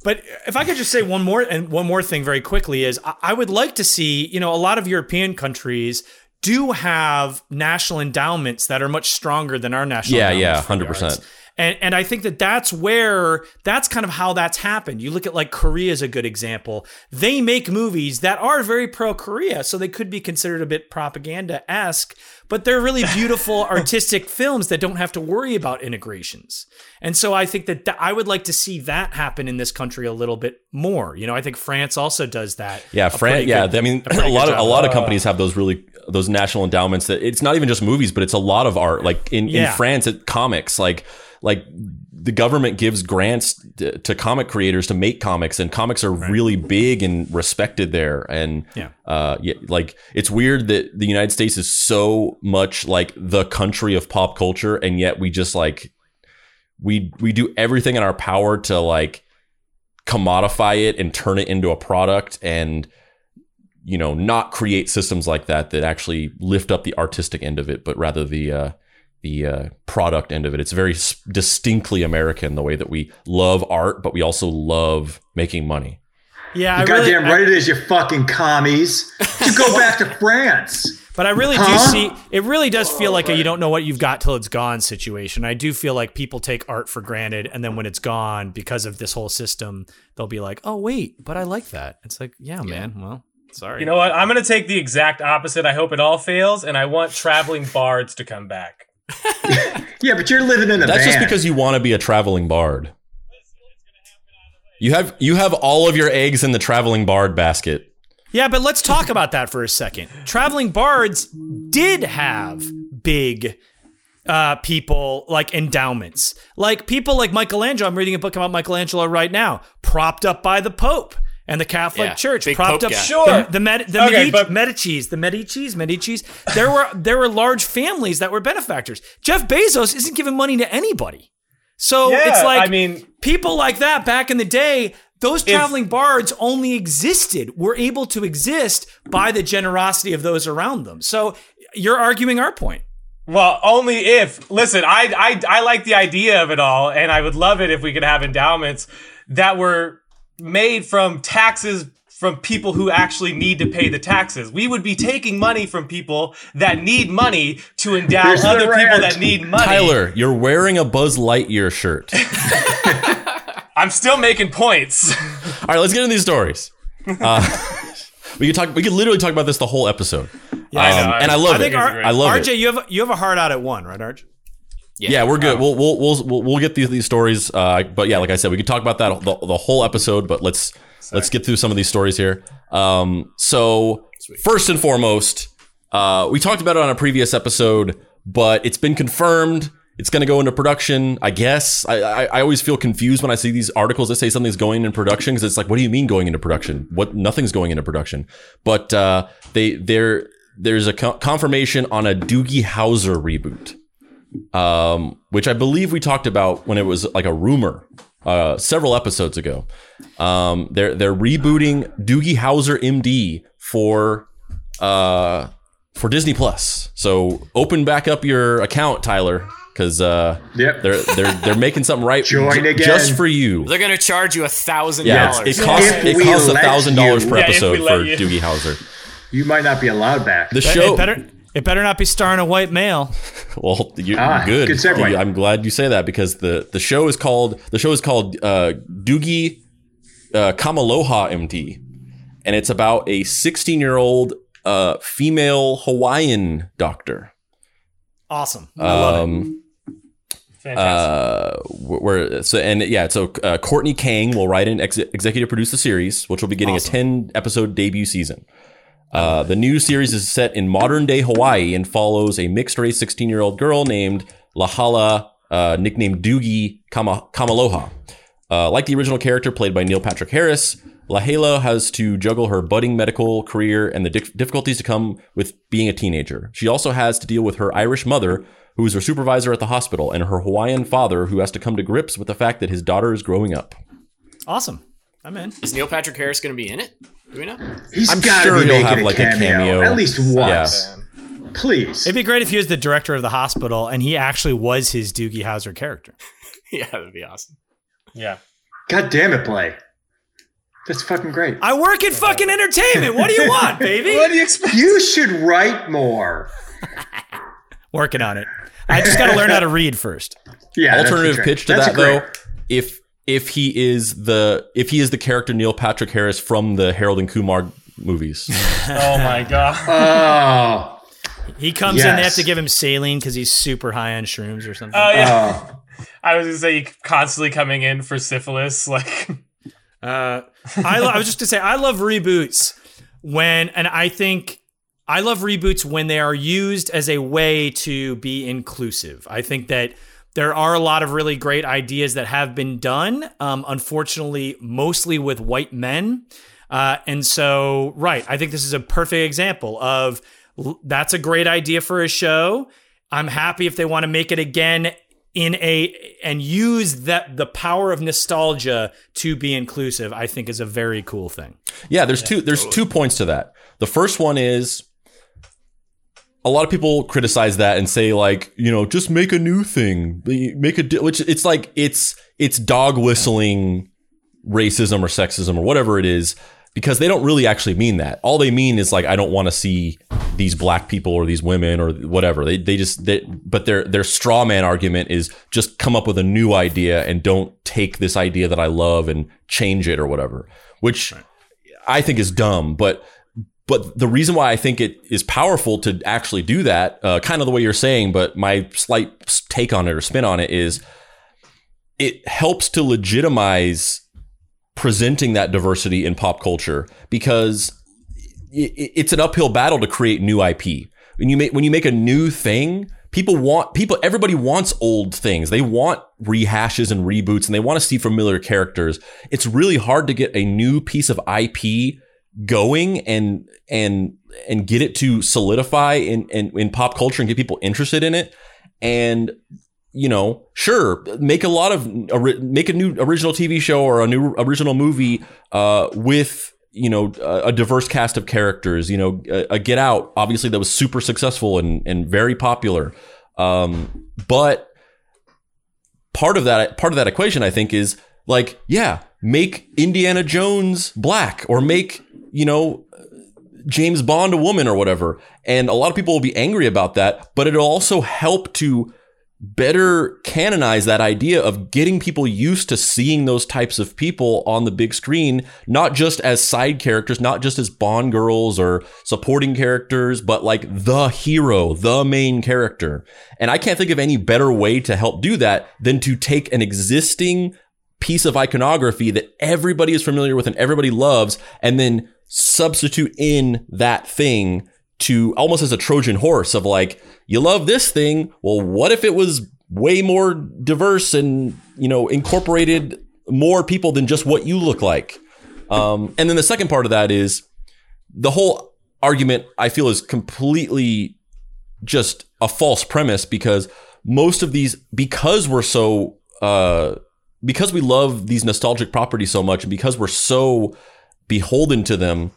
But if I could just say one more and one more thing very quickly is I, I would like to see, you know, a lot of European countries do have national endowments that are much stronger than our national yeah, endowments. Yeah, yeah, one hundred percent. And and I think that that's where, that's kind of how that's happened. You look at like Korea is a good example. They make movies that are very pro-Korea, so they could be considered a bit propaganda-esque, but they're really beautiful artistic films that don't have to worry about integrations. And so I think that th- I would like to see that happen in this country a little bit more. You know, I think France also does that. Yeah, France, yeah. Good, I mean, a, a lot of, a lot of companies have those really, those national endowments that it's not even just movies, but it's a lot of art. Like in, yeah. in France, it comics, like, Like the government gives grants to, to comic creators to make comics, and comics are right. really big and respected there. And yeah. Uh, yeah, like it's weird that the United States is so much like the country of pop culture, and yet we just like we we do everything in our power to like commodify it and turn it into a product, and you know, not create systems like that that actually lift up the artistic end of it, but rather the uh, the uh, product end of it. It's very distinctly American, the way that we love art, but we also love making money. Yeah, I goddamn really, right I, it is, you fucking commies. You go back to France. But I really huh? do see, it really does feel like a you don't know what you've got till it's gone situation. I do feel like people take art for granted, and then when it's gone, because of this whole system, they'll be like, oh, wait, but I like that. It's like, yeah, yeah. man, well. Sorry. You know what? I'm going to take the exact opposite. I hope it all fails, and I want traveling bards to come back. Yeah, but you're living in a That's van. Just because you want to be a traveling bard. You have you have all of your eggs in the traveling bard basket. Yeah, but let's talk about that for a second. Traveling bards did have big uh, people like endowments. Like people like Michelangelo. I'm reading a book about Michelangelo right now, propped up by the Pope. and the Catholic yeah. Church Big propped Pope up guy. Sure. the the, Med, the okay, Medici, but- Medicis, the Medicis, Medicis. There were there were large families that were benefactors. Jeff Bezos isn't giving money to anybody, so yeah, it's like I mean, people like that back in the day. Those traveling if, bards only existed, were able to exist by the generosity of those around them. So you're arguing our point. Well, only if, listen, I, I, I like the idea of it all, and I would love it if we could have endowments that were made from taxes from people who actually need to pay the taxes. We would be taking money from people that need money to endow Here's other people that need money. Tyler, you're wearing a Buzz Lightyear shirt. I'm still making points. All right, let's get into these stories. Uh, we could talk. We could literally talk about this the whole episode. Yeah, um, I know. And I love I it. Think R- I love R J, it. R J, you have you have a hard out at one, right, R J? Yeah, yeah we're good. Um, we'll, we'll we'll we'll get these these stories. Uh, but yeah, like I said, we could talk about that the, the whole episode. But let's sorry. let's get through some of these stories here. Um, so Sweet. first and foremost, uh, we talked about it on a previous episode, but it's been confirmed. It's going to go into production, I guess. I, I I always feel confused when I see these articles that say something's going into production, because it's like, what do you mean going into production? What? Nothing's going into production. But uh, they there there's a co- confirmation on a Doogie Howser reboot, um, which I believe we talked about when it was like a rumor uh, several episodes ago. Um, they're they're rebooting Doogie Howser M D for. Uh, For Disney Plus, so open back up your account, Tyler, because uh, yep. they're they're they're making something right Join again. just for you. They're gonna charge you a thousand dollars. It costs it costs a thousand dollars per yeah, episode for you. Doogie Howser. You might not be allowed back. The show it better it better not be starring a white male. Well, you, ah, good. good segue. I'm glad you say that, because the, the show is called the show is called uh, Doogie uh, Kamaloha M D, and it's about a sixteen year old. A uh, female Hawaiian doctor. Awesome, I love um, it. Fantastic. Uh, we're, so and yeah, so uh, Courtney Kang will write and ex- executive produce the series, which will be getting awesome. a ten episode debut season. Uh, the new series is set in modern day Hawaii and follows a mixed race sixteen year old girl named Lahala, uh, nicknamed Doogie Kama- Kamaloha. Uh, like the original character played by Neil Patrick Harris, Lahala has to juggle her budding medical career and the dif- difficulties to come with being a teenager. She also has to deal with her Irish mother, who is her supervisor at the hospital, and her Hawaiian father, who has to come to grips with the fact that his daughter is growing up. Awesome. I'm in. Is Neil Patrick Harris going to be in it? Do we know? He's I'm sure he'll have a like cameo. a cameo. At least once. Yeah. Please. It'd be great if he was the director of the hospital and he actually was his Doogie Howser character. Yeah, that would be awesome. Yeah. God damn it, Blay. That's fucking great. I work in fucking entertainment. What do you want, baby? What do you expect? You should write more. Working on it. I just got to learn how to read first. Yeah. Alternative pitch to that though. If if he is the if he is the character Neil Patrick Harris from the Harold and Kumar movies. Oh my god. Oh. He comes yes. in. They have to give him saline because he's super high on shrooms or something. Oh yeah. Oh. I was gonna say constantly coming in for syphilis, like. Uh, I, lo- I was just gonna say I love reboots when, and I think I love reboots when they are used as a way to be inclusive. I think that there are a lot of really great ideas that have been done, um, unfortunately, mostly with white men, uh, and so right. I think this is a perfect example of that's a great idea for a show. I'm happy if they want to make it again. In a and use that the power of nostalgia to be inclusive, I think is a very cool thing. Yeah, there's yeah, two there's totally. two points to that. The first one is a lot of people criticize that and say like, you know, just make a new thing, make a which it's like it's it's dog whistling racism or sexism or whatever it is, because they don't really actually mean that. All they mean is like, I don't want to see these black people or these women or whatever. They they just they, but their their straw man argument is just come up with a new idea and don't take this idea that I love and change it or whatever, which right. I think is dumb. But but the reason why I think it is powerful to actually do that, uh, kind of the way you're saying, but my slight take on it or spin on it is it helps to legitimize presenting that diversity in pop culture, because it's an uphill battle to create new I P. When you make when you make a new thing, people want people. Everybody wants old things. They want rehashes and reboots, and they want to see familiar characters. It's really hard to get a new piece of I P going and and and get it to solidify in in, in pop culture and get people interested in it. And you know, sure, make a lot of make a new original T V show or a new original movie uh, with. You know, a diverse cast of characters, you know, a Get Out, obviously, that was super successful and, and very popular. Um, but part of that part of that equation, I think, is like, yeah, make Indiana Jones black or make, you know, James Bond a woman or whatever. And a lot of people will be angry about that, but it'll also help to better canonize that idea of getting people used to seeing those types of people on the big screen, not just as side characters, not just as Bond girls or supporting characters, but like the hero, the main character. And I can't think of any better way to help do that than to take an existing piece of iconography that everybody is familiar with and everybody loves, and then substitute in that thing to almost as a Trojan horse of like, you love this thing. Well, what if it was way more diverse and, you know, incorporated more people than just what you look like? Um, and then the second part of that is the whole argument, I feel, is completely just a false premise, because most of these, because we're so, uh, because we love these nostalgic properties so much and because we're so beholden to them,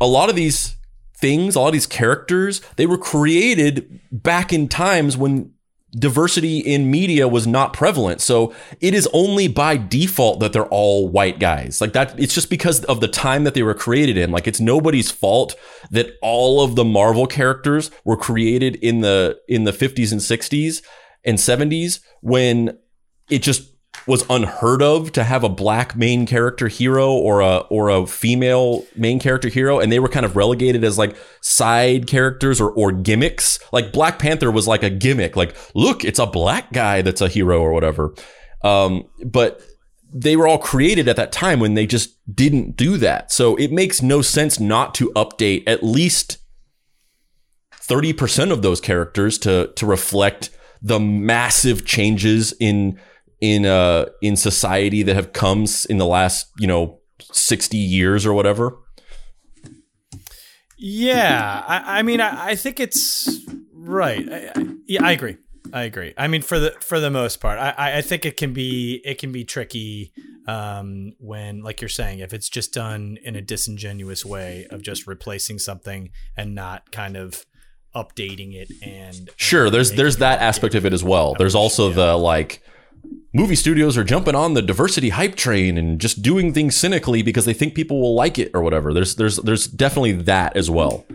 a lot of these things, all these characters, they were created back in times when diversity in media was not prevalent. So it is only by default that they're all white guys like that. It's just because of the time that they were created in. Like, it's nobody's fault that all of the Marvel characters were created in the in the fifties and sixties and seventies, when it just was unheard of to have a black main character hero or a or a female main character hero, and they were kind of relegated as like side characters or or gimmicks. Like Black Panther was like a gimmick, like, look, it's a black guy that's a hero or whatever. Um, but they were all created at that time when they just didn't do that. So it makes no sense not to update at least thirty percent of those characters to to reflect the massive changes in in uh in society that have come in the last, you know, sixty years or whatever. Yeah, I, I mean, I, I think it's right. I, I, yeah, I agree. I agree. I mean, for the for the most part, I I think it can be it can be tricky um, when, like you're saying, if it's just done in a disingenuous way of just replacing something and not kind of updating it. And sure, there's there's that aspect of it as well. There's also the like. Movie studios are jumping on the diversity hype train and just doing things cynically because they think people will like it or whatever. There's there's there's definitely that as well.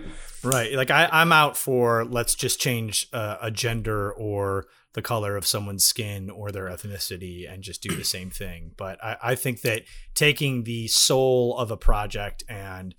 Right. Like I, I'm out for let's just change uh, a gender or the color of someone's skin or their ethnicity and just do the same thing. But I, I think that taking the soul of a project and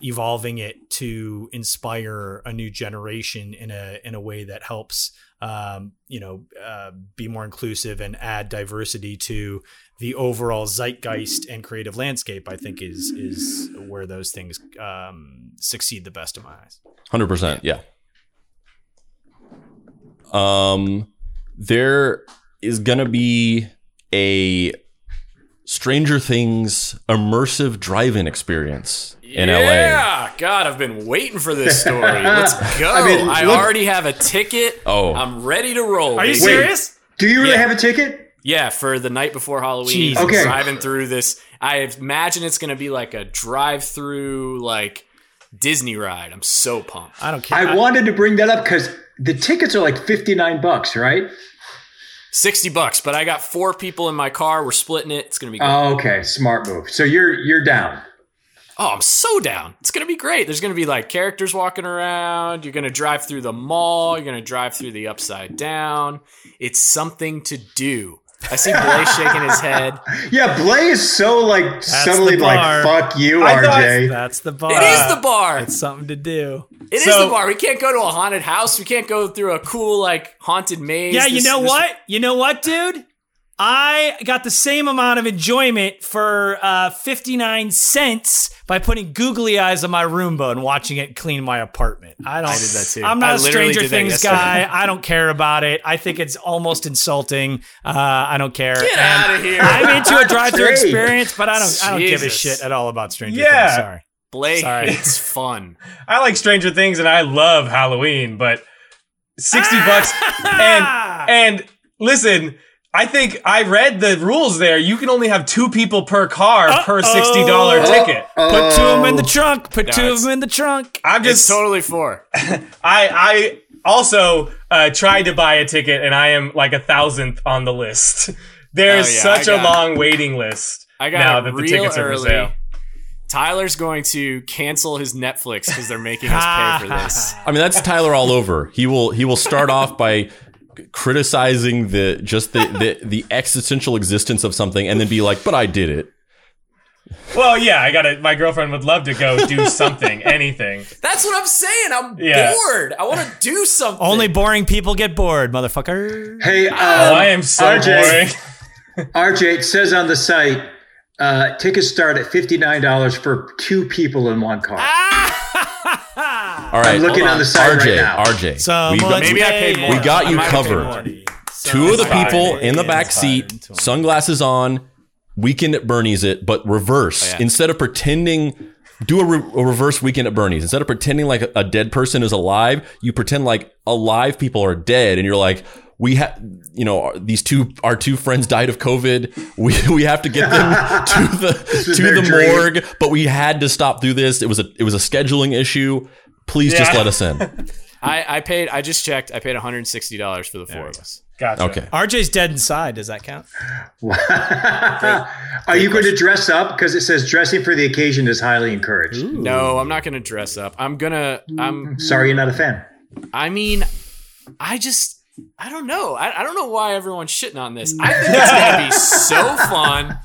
evolving it to inspire a new generation in a in a way that helps um, you know uh, be more inclusive and add diversity to the overall zeitgeist and creative landscape, I think is is where those things um, succeed the best in my eyes. one hundred percent, yeah. Um, there is gonna be a Stranger Things immersive drive-in experience in yeah. L A. Yeah, God, I've been waiting for this story. Let's go. I, mean, I already have a ticket. Oh, I'm ready to roll. Are baby. You serious? Wait, do you really yeah. have a ticket? Yeah, for the night before Halloween. I'm okay. Driving through this. I imagine it's going to be like a drive-through, like Disney ride. I'm so pumped. I don't care. I, I wanted to bring that up because the tickets are like fifty-nine bucks, right? sixty bucks, but I got four people in my car. We're splitting it. It's going to be good. Oh, okay. Smart move. So you're you're down. Oh, I'm so down. It's going to be great. There's going to be like characters walking around. You're going to drive through the mall. You're going to drive through the Upside Down. It's something to do. I see Blay shaking his head. Yeah, Blay is so like that's suddenly like, fuck you, I R J. That's the bar. It is the bar. It's something to do. It so, is the bar. We can't go to a haunted house. We can't go through a cool like haunted maze. Yeah, this, you know this... what? You know what, dude? I got the same amount of enjoyment for uh, fifty-nine cents by putting googly eyes on my Roomba and watching it clean my apartment. I don't. I did that too. I'm not I a Stranger Things guy. I don't care about it. I think it's almost insulting. Uh, I don't care. Get and out of here. I'm into a drive-through experience, but I don't. Jesus. I don't give a shit at all about Stranger yeah. Things. Sorry, Blake. Sorry. It's fun. I like Stranger Things and I love Halloween, but sixty bucks and and listen. I think I read the rules there. You can only have two people per car Uh-oh. per sixty dollar Uh-oh. ticket. Put two of them in the trunk. Put no, two of them in the trunk. I'm just it's totally for. I I also uh, tried to buy a ticket, and I am like a thousandth on the list. There's oh, yeah, such got, a long waiting list. I got now that the tickets are for sale. Tyler's going to cancel his Netflix because they're making us pay for this. I mean, that's Tyler all over. He will he will start off by criticizing the just the, the the existential existence of something and then be like, but I did it. Well, yeah, I got it. My girlfriend would love to go do something, anything. That's what I'm saying. I'm yeah. bored. I want to do something. Only boring people get bored, motherfucker. Hey, um, oh, I am so R J, boring. R J, it says on the site, uh, tickets start at fifty-nine dollars for two people in one car. Ah! All right, I'm looking on. on the side R J, right now. R J, so we got, maybe I paid more. We got you covered. So two of the people in the back seat, sunglasses on, Weekend at Bernie's it, but reverse. Oh, yeah. Instead of pretending, do a, re- a reverse Weekend at Bernie's. Instead of pretending like a, a dead person is alive, you pretend like alive people are dead, and you're like, we have, you know, these two, our two friends died of COVID. We we have to get them to the to the dream. morgue, but we had to stop through this. It was a it was a scheduling issue. Please yeah. just let us in. I, I paid. I just checked. I paid one hundred sixty dollars for the four of us. Gotcha. Okay. R J's dead inside. Does that count? Are you going to dress up? Because it says dressing for the occasion is highly encouraged. Ooh. No, I'm not going to dress up. I'm gonna. I'm sorry, you're not a fan. I mean, I just. I don't know. I, I don't know why everyone's shitting on this. I think it's gonna be so fun.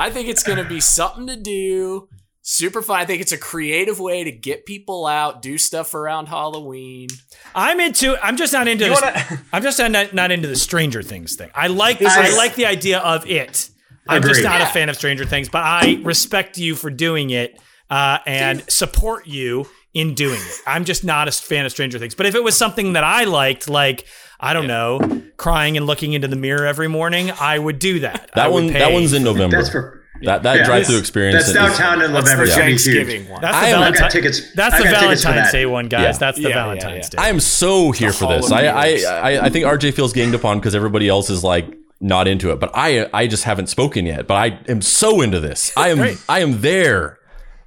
I think it's gonna be something to do. Super fun. I think it's a creative way to get people out, do stuff around Halloween. I'm into. I'm just not into. This, wanna, I'm just not not into the Stranger Things thing. I like. This, I, I like the idea of it. I'm agreed. just not yeah. a fan of Stranger Things, but I respect you for doing it uh, and support you in doing it. I'm just not a fan of Stranger Things. But if it was something that I liked, like. I don't yeah. know, crying and looking into the mirror every morning, I would do that. That I one, that one's in November. That's for, that that yeah, drive-through experience. That's downtown in November. That's the Thanksgiving one. That's the, Valentine, tickets, that's the Valentine's Day one, guys. Yeah. That's the yeah, Valentine's yeah, yeah. Day. I am so here for this. I, I I I think R J feels ganged up on because everybody else is like not into it, but I I just haven't spoken yet. But I am so into this. I am Great. I am there.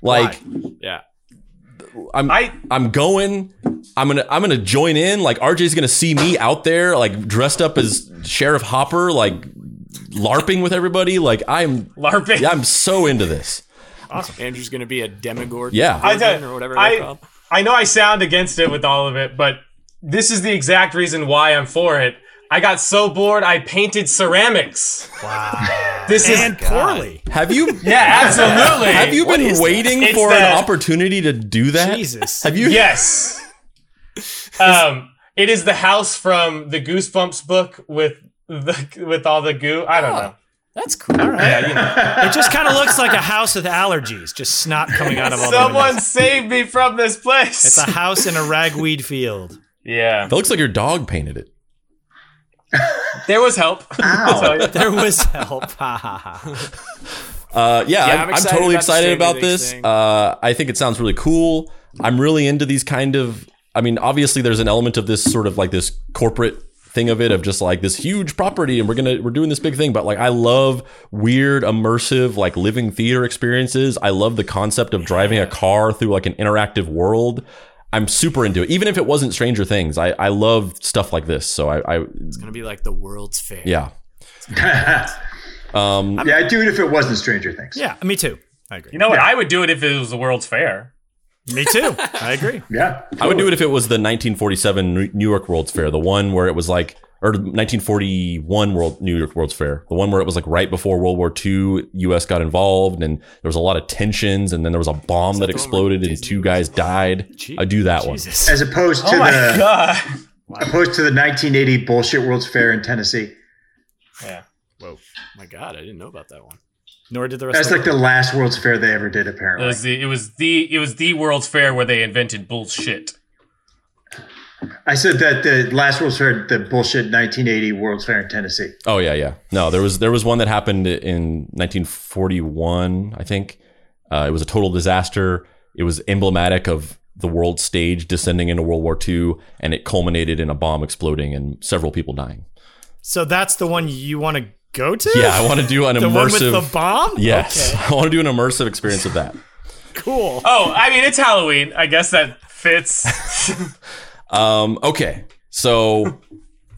Like Why? yeah. I'm I, I'm going. I'm gonna I'm gonna join in. Like R J's gonna see me out there, like dressed up as Sheriff Hopper, like LARPing with everybody. Like I'm LARPing. Yeah, I'm so into this. Awesome. Andrew's gonna be a demigorgon. Yeah, I, or whatever they're called. I know I sound against it with all of it, but this is the exact reason why I'm for it. I got so bored, I painted ceramics. Wow. This is and poorly. Have you? Yeah, absolutely. Have you been waiting that? for the, an opportunity to do that? Jesus. Have you? Yes. um, it is the house from the Goosebumps book with the with all the goo. I don't oh, know. That's cool. All right. Yeah, you know. It just kind of looks like a house with allergies, just snot coming out of all. Someone the save me from this place. It's a house in a ragweed field. Yeah. It looks like your dog painted it. There was help. There was help. uh, yeah, yeah, I'm, I'm, I'm totally excited about this. Uh, I think it sounds really cool. I'm really into these kind of. I mean, obviously, there's an element of this sort of like this corporate thing of it of just like this huge property, and we're gonna we're doing this big thing. But like, I love weird, immersive, like living theater experiences. I love the concept of driving a car through like an interactive world. I'm super into it. Even if it wasn't Stranger Things, I, I love stuff like this. So I, I it's gonna be like the World's Fair. Yeah. um, yeah, I'd do it if it wasn't Stranger Things. Yeah, me too. I agree. You know what? Yeah. I would do it if it was the World's Fair. Me too. I agree. Yeah. Totally. I would do it if it was the nineteen forty-seven New York World's Fair, the one where it was like, or nineteen forty-one World New York World's Fair, the one where it was like right before World War Two, U S got involved, and there was a lot of tensions, and then there was a bomb that, that exploded, and two guys died. Jeez. I do that Jesus. one. As opposed to oh my the God. opposed to the nineteen eighty bullshit World's Fair in Tennessee. Yeah. Whoa. My God, I didn't know about that one. Nor did the rest. That's of like them. The last World's Fair they ever did, apparently. It was the it was the, it was the World's Fair where they invented bullshit. I said that the last World's Fair, the bullshit nineteen eighty World's Fair in Tennessee. Oh yeah, yeah. No, there was there was one that happened in nineteen forty-one, I think. Uh, it was a total disaster. It was emblematic of the world stage descending into World War Two, and it culminated in a bomb exploding and several people dying. So that's the one you want to go to? Yeah, I want to do an the immersive. The one with the bomb? Yes. Okay. I want to do an immersive experience of that. Cool. Oh, I mean, it's Halloween. I guess that fits. um, okay. So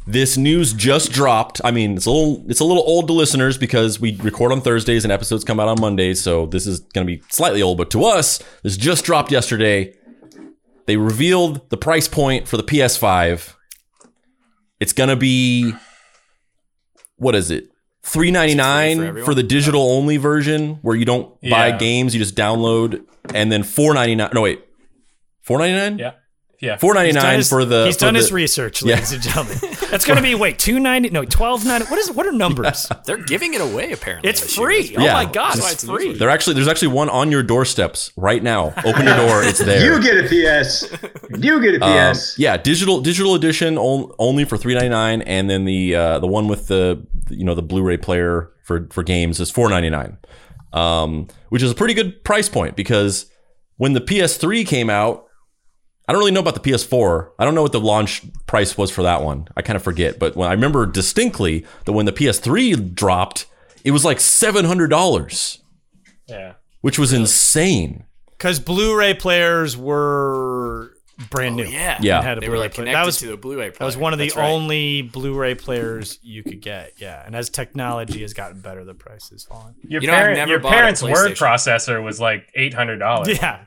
this news just dropped. I mean, it's a little it's a little old to listeners because we record on Thursdays and episodes come out on Mondays, so this is going to be slightly old, but to us, this just dropped yesterday. They revealed the price point for the P S five. It's going to be, what is it? three ninety-nine for, for the digital only version where you don't yeah. buy games, you just download, and then four ninety-nine. No, wait. four ninety-nine? Yeah. Yeah. four ninety-nine for the He's for done the, his research, ladies yeah. and gentlemen. That's going to be wait, two ninety, no, twelve ninety. What is what are numbers? Yeah. They're giving it away apparently. It's free. Year. Oh yeah. my god, it's, it's free. There actually there's actually one on your doorsteps right now. Open your door, it's there. You get a P S. You get a P S. Um, yeah, digital digital edition only for three ninety-nine, and then the uh, the one with the you know the Blu-ray player for for games is four ninety-nine. Um, which is a pretty good price point because when the P S three came out, I don't really know about the P S four. I don't know what the launch price was for that one. I kind of forget. But when I remember distinctly that when the P S three dropped, it was like seven hundred dollars. Yeah. Which was insane. Because Blu-ray players were brand new. Oh, yeah. yeah. Had a they Blu-ray were like connected that was, to a Blu-ray player. That was one of the That's only right. Blu-ray players you could get. Yeah. And as technology has gotten better, the price has fallen. Your, you parent, never your parents' word processor was like eight hundred dollars. Yeah.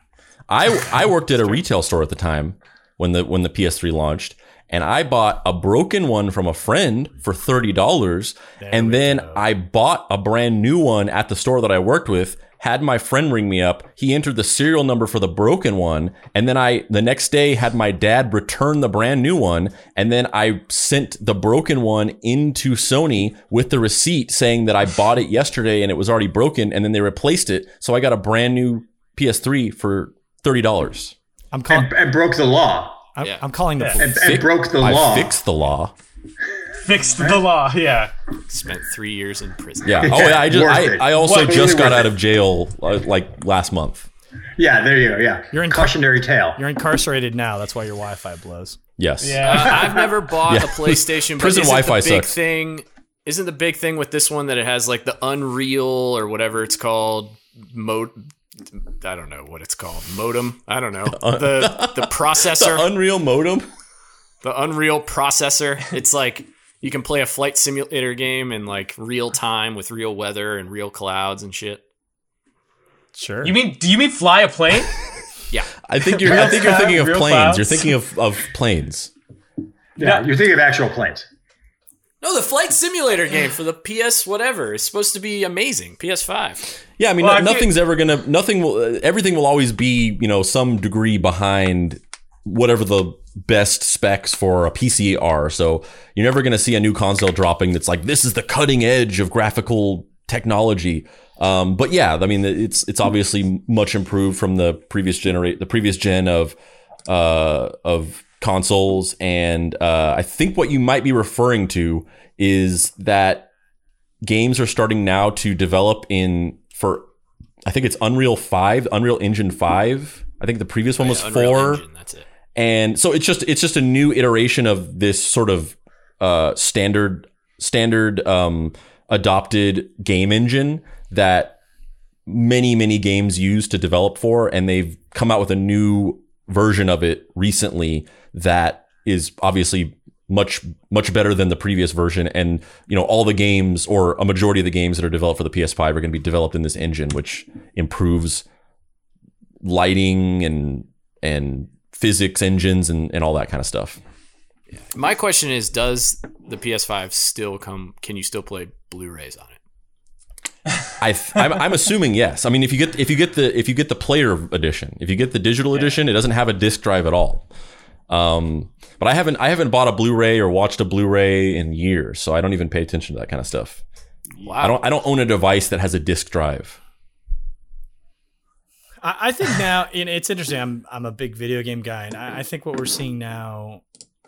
I I worked at a retail store at the time when the when the P S three launched, and I bought a broken one from a friend for thirty dollars, and then go. I bought a brand new one at the store that I worked with, had my friend ring me up, he entered the serial number for the broken one, and then I the next day had my dad return the brand new one, and then I sent the broken one into Sony with the receipt saying that I bought it yesterday and it was already broken, and then they replaced it, so I got a brand new P S three for thirty dollars. I'm calling. And, and broke the law. I'm, yeah. I'm calling the. Yeah. And, and broke the I law. I fixed the law. Fixed the law. Yeah. Spent three years in prison. Yeah. Oh yeah. I just. I, I also what? just got out of jail uh, like last month. Yeah. There you go. Yeah. You're in cautionary tale. You're incarcerated now. That's why your Wi-Fi blows. Yes. Yeah. uh, I've never bought yeah. a PlayStation. Prison but Wi-Fi the big sucks. Thing isn't the big thing with this one that it has like the Unreal or whatever it's called mode. I don't know what it's called. Modem. I don't know. The the processor. The Unreal modem. The Unreal processor. It's like you can play a flight simulator game in like real time with real weather and real clouds and shit. Sure. You mean do you mean fly a plane? Yeah. I think you're I think you're thinking of planes. Clouds. You're thinking of, of planes. Yeah, no. You're thinking of actual planes. No, the flight simulator game for the P S whatever is supposed to be amazing. P S five. Yeah, I mean, well, no, nothing's ever going to, nothing will, everything will always be, you know, some degree behind whatever the best specs for a P C are. So you're never going to see a new console dropping that's like, this is the cutting edge of graphical technology. Um, but yeah, I mean, it's it's obviously much improved from the previous generate, the previous gen of, uh, of, consoles, and uh, I think what you might be referring to is that games are starting now to develop in for I think it's Unreal five, Unreal Engine five. I think the previous one was oh, yeah, four. Engine, that's it. And so it's just it's just a new iteration of this sort of uh, standard standard um, adopted game engine that many many games use to develop for, and they've come out with a new version of it recently that is obviously much much better than the previous version, and you know all the games or a majority of the games that are developed for the P S five are going to be developed in this engine, which improves lighting and and physics engines and, and all that kind of stuff. My question is, does the P S five still come can you still play Blu-rays on it? I th- I'm, I'm assuming yes. I mean, if you get if you get the if you get the player edition, if you get the digital yeah. edition, it doesn't have a disc drive at all. Um, but I haven't I haven't bought a Blu-ray or watched a Blu-ray in years, so I don't even pay attention to that kind of stuff. Wow. I don't I don't own a device that has a disk drive. I, I think now, and it's interesting, I'm I'm a big video game guy, and I, I think what we're seeing now,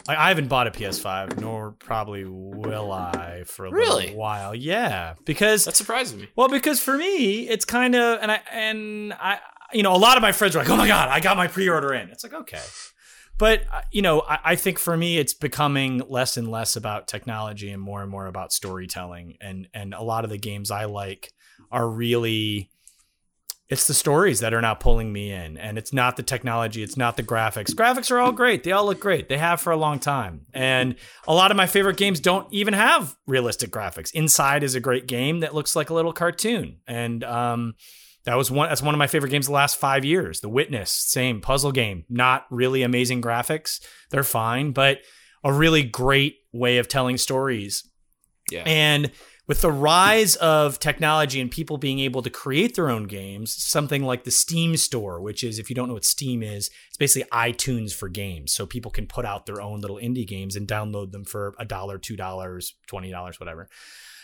like, I haven't bought a P S five, nor probably will I for a really? little while. Yeah. Because that surprises me. Well, because for me, it's kind of and I and I you know, a lot of my friends are like, oh my God, I got my pre-order in. It's like, okay. But, you know, I, I think for me, it's becoming less and less about technology and more and more about storytelling. And and a lot of the games I like are really, it's the stories that are now pulling me in. And it's not the technology. It's not the graphics. Graphics are all great. They all look great. They have for a long time. And a lot of my favorite games don't even have realistic graphics. Inside is a great game that looks like a little cartoon. And, um That was one. That's one of my favorite games of the last five years. The Witness, same puzzle game. Not really amazing graphics. They're fine, but a really great way of telling stories. Yeah. And with the rise of technology and people being able to create their own games, something like the Steam store, which is, if you don't know what Steam is, it's basically iTunes for games. So people can put out their own little indie games and download them for a dollar, two dollars, twenty dollars, whatever.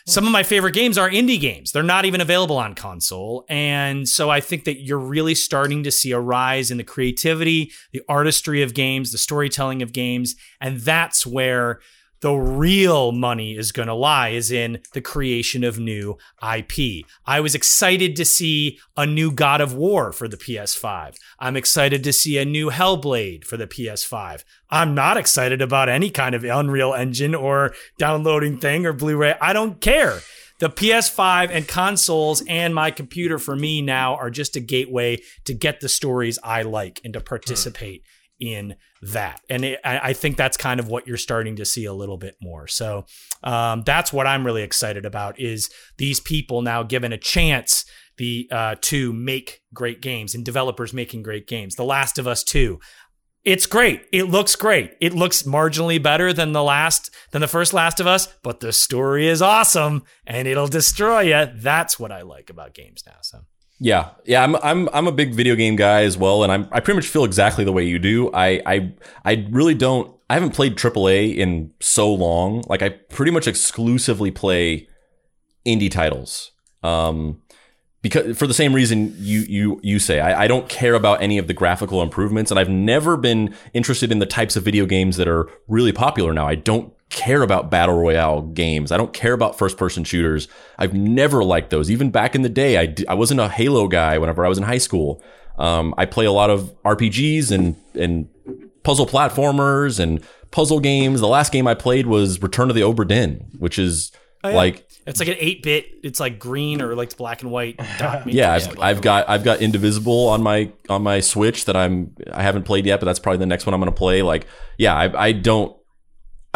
Some of my favorite games are indie games. They're not even available on console. And so I think that you're really starting to see a rise in the creativity, the artistry of games, the storytelling of games. And that's where the real money is going to lie, is in the creation of new I P. I was excited to see a new God of War for the P S five. I'm excited to see a new Hellblade for the P S five. I'm not excited about any kind of Unreal Engine or downloading thing or Blu-ray. I don't care. The P S five and consoles and my computer for me now are just a gateway to get the stories I like and to participate hmm. in that. And it, I think that's kind of what you're starting to see a little bit more. So um, that's what I'm really excited about, is these people now given a chance the uh, to make great games and developers making great games. The Last of Us two. It's great. It looks great. It looks marginally better than the last, than the first Last of Us, but the story is awesome and it'll destroy you. That's what I like about games now. So Yeah, yeah, I'm I'm I'm a big video game guy as well, and I'm I pretty much feel exactly the way you do. I I I really don't. I haven't played triple A in so long. Like, I pretty much exclusively play indie titles, um, because for the same reason you you you say, I, I don't care about any of the graphical improvements, and I've never been interested in the types of video games that are really popular now. I don't care about battle royale games. I don't care about first person shooters. I've never liked those. Even back in the day, I, d- I wasn't a Halo guy whenever I was in high school. Um, I play a lot of R P Gs and, and puzzle platformers and puzzle games. The last game I played was Return of the Obra Dinn, which is oh, yeah. like... It's like an eight-bit, it's like green or like black and white. yeah, I've, I've got I've got Indivisible on my on my Switch that I'm, I haven't played yet, but that's probably the next one I'm going to play. Like, yeah, I, I don't...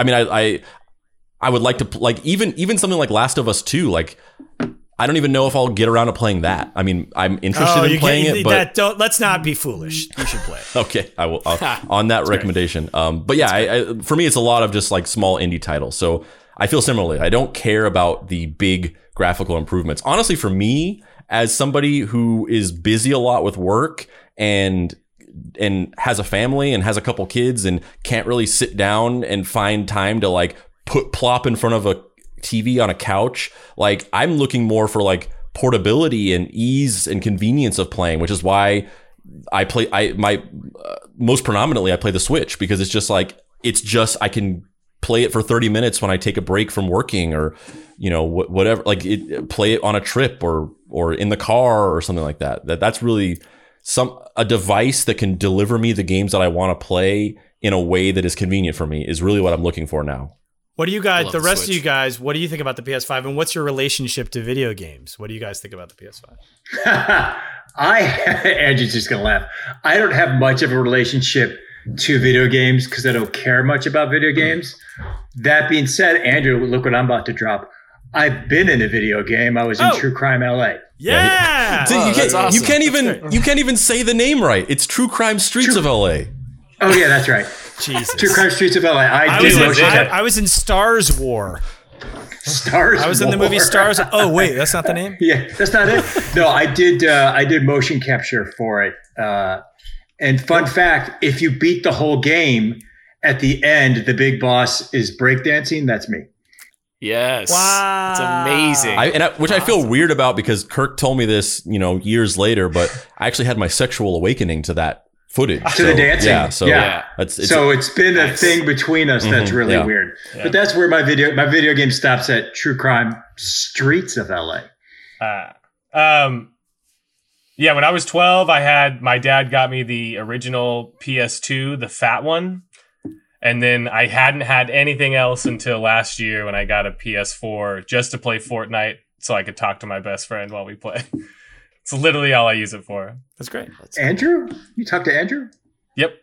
I mean, I, I I would like to, like, even even something like Last of Us two, like, I don't even know if I'll get around to playing that. I mean, I'm interested oh, in playing it, but that, don't, let's not be foolish. You should play it. Okay, I will I'll, on that recommendation. Um, but yeah, I, I, for me, it's a lot of just like small indie titles. So I feel similarly. I don't care about the big graphical improvements. Honestly, for me, as somebody who is busy a lot with work and and has a family and has a couple kids and can't really sit down and find time to like put plop in front of a T V on a couch. Like, I'm looking more for like portability and ease and convenience of playing, which is why I play, I, my uh, most predominantly I play the Switch, because it's just like, it's just, I can play it for thirty minutes when I take a break from working, or, you know, wh- whatever, like it, play it on a trip or, or in the car or something like that. That that's really, Some a device that can deliver me the games that I want to play in a way that is convenient for me is really what I'm looking for now. What do you guys, the rest of you guys, what do you think about the P S five, and what's your relationship to video games? What do you guys think about the P S five? I, Andrew's just going to laugh. I don't have much of a relationship to video games because I don't care much about video games. That being said, Andrew, look what I'm about to drop. I've been in a video game. I was in oh. True Crime L A. Yeah, so oh, you, can't, awesome. you can't even you can't even say the name right. It's True Crime Streets True. of L A. Oh yeah, that's right. Jesus, True Crime Streets of L A. I, I, was, in, I, I was in Stars War. Stars. I was War. in the movie Stars. Oh wait, that's not the name. Yeah, that's not it. No, I did uh, I did motion capture for it. Uh, and fun fact: if you beat the whole game, at the end, the big boss is breakdancing. That's me. Yes. Wow. It's amazing. I, and I, which awesome. I feel weird about because Kirk told me this, you know, years later, but I actually had my sexual awakening to that footage. To so, the dancing. Yeah. So, yeah. Yeah. That's, it's, so it's been nice. a thing between us. Mm-hmm. That's really yeah. weird. Yeah. But that's where my video, my video game stops at true crime streets of L A. Uh, um, yeah. When I was twelve, I had, my dad got me the original P S two, the fat one. And then I hadn't had anything else until last year when I got a P S four just to play Fortnite so I could talk to my best friend while we play. It's literally all I use it for. That's great. That's Andrew? Cool. You talk to Andrew? Yep.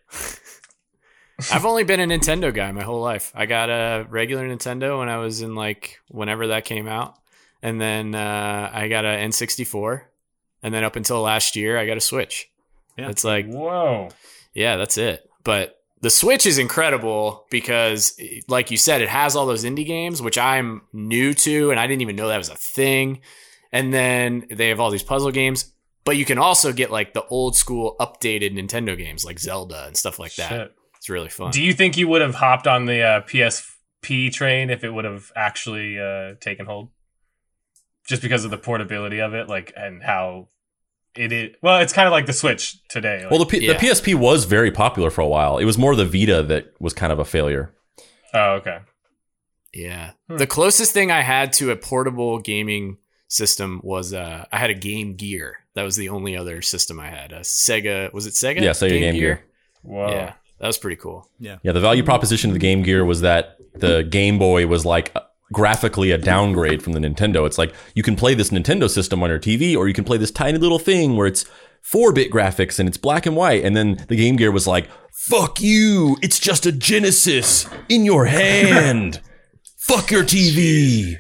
I've only been a Nintendo guy my whole life. I got a regular Nintendo when I was in like whenever that came out. And then uh, I got an N sixty-four. And then up until last year, I got a Switch. Yeah. It's like, whoa. Yeah, that's it. But the Switch is incredible because, like you said, it has all those indie games, which I'm new to, and I didn't even know that was a thing. And then they have all these puzzle games, but you can also get like the old school updated Nintendo games like Zelda and stuff like that. Shit. It's really fun. Do you think you would have hopped on the uh, P S P train if it would have actually uh, taken hold? Just because of the portability of it, like, and how... It is, well, it's kind of like the Switch today. Like, well, the, P- yeah. the P S P was very popular for a while. It was more the Vita that was kind of a failure. Oh, okay. Yeah. Hmm. The closest thing I had to a portable gaming system was uh, I had a Game Gear. That was the only other system I had. A Sega. Was it Sega? Yeah, Sega Game, Game Gear. Gear. Wow. Yeah, that was pretty cool. Yeah. Yeah, the value proposition of the Game Gear was that the Game Boy was like... graphically a downgrade from the Nintendo. It's like you can play this Nintendo system on your T V, or you can play this tiny little thing where it's four-bit graphics and it's black and white. And then the Game Gear was like, fuck you, it's just a Genesis in your hand. Fuck your T V.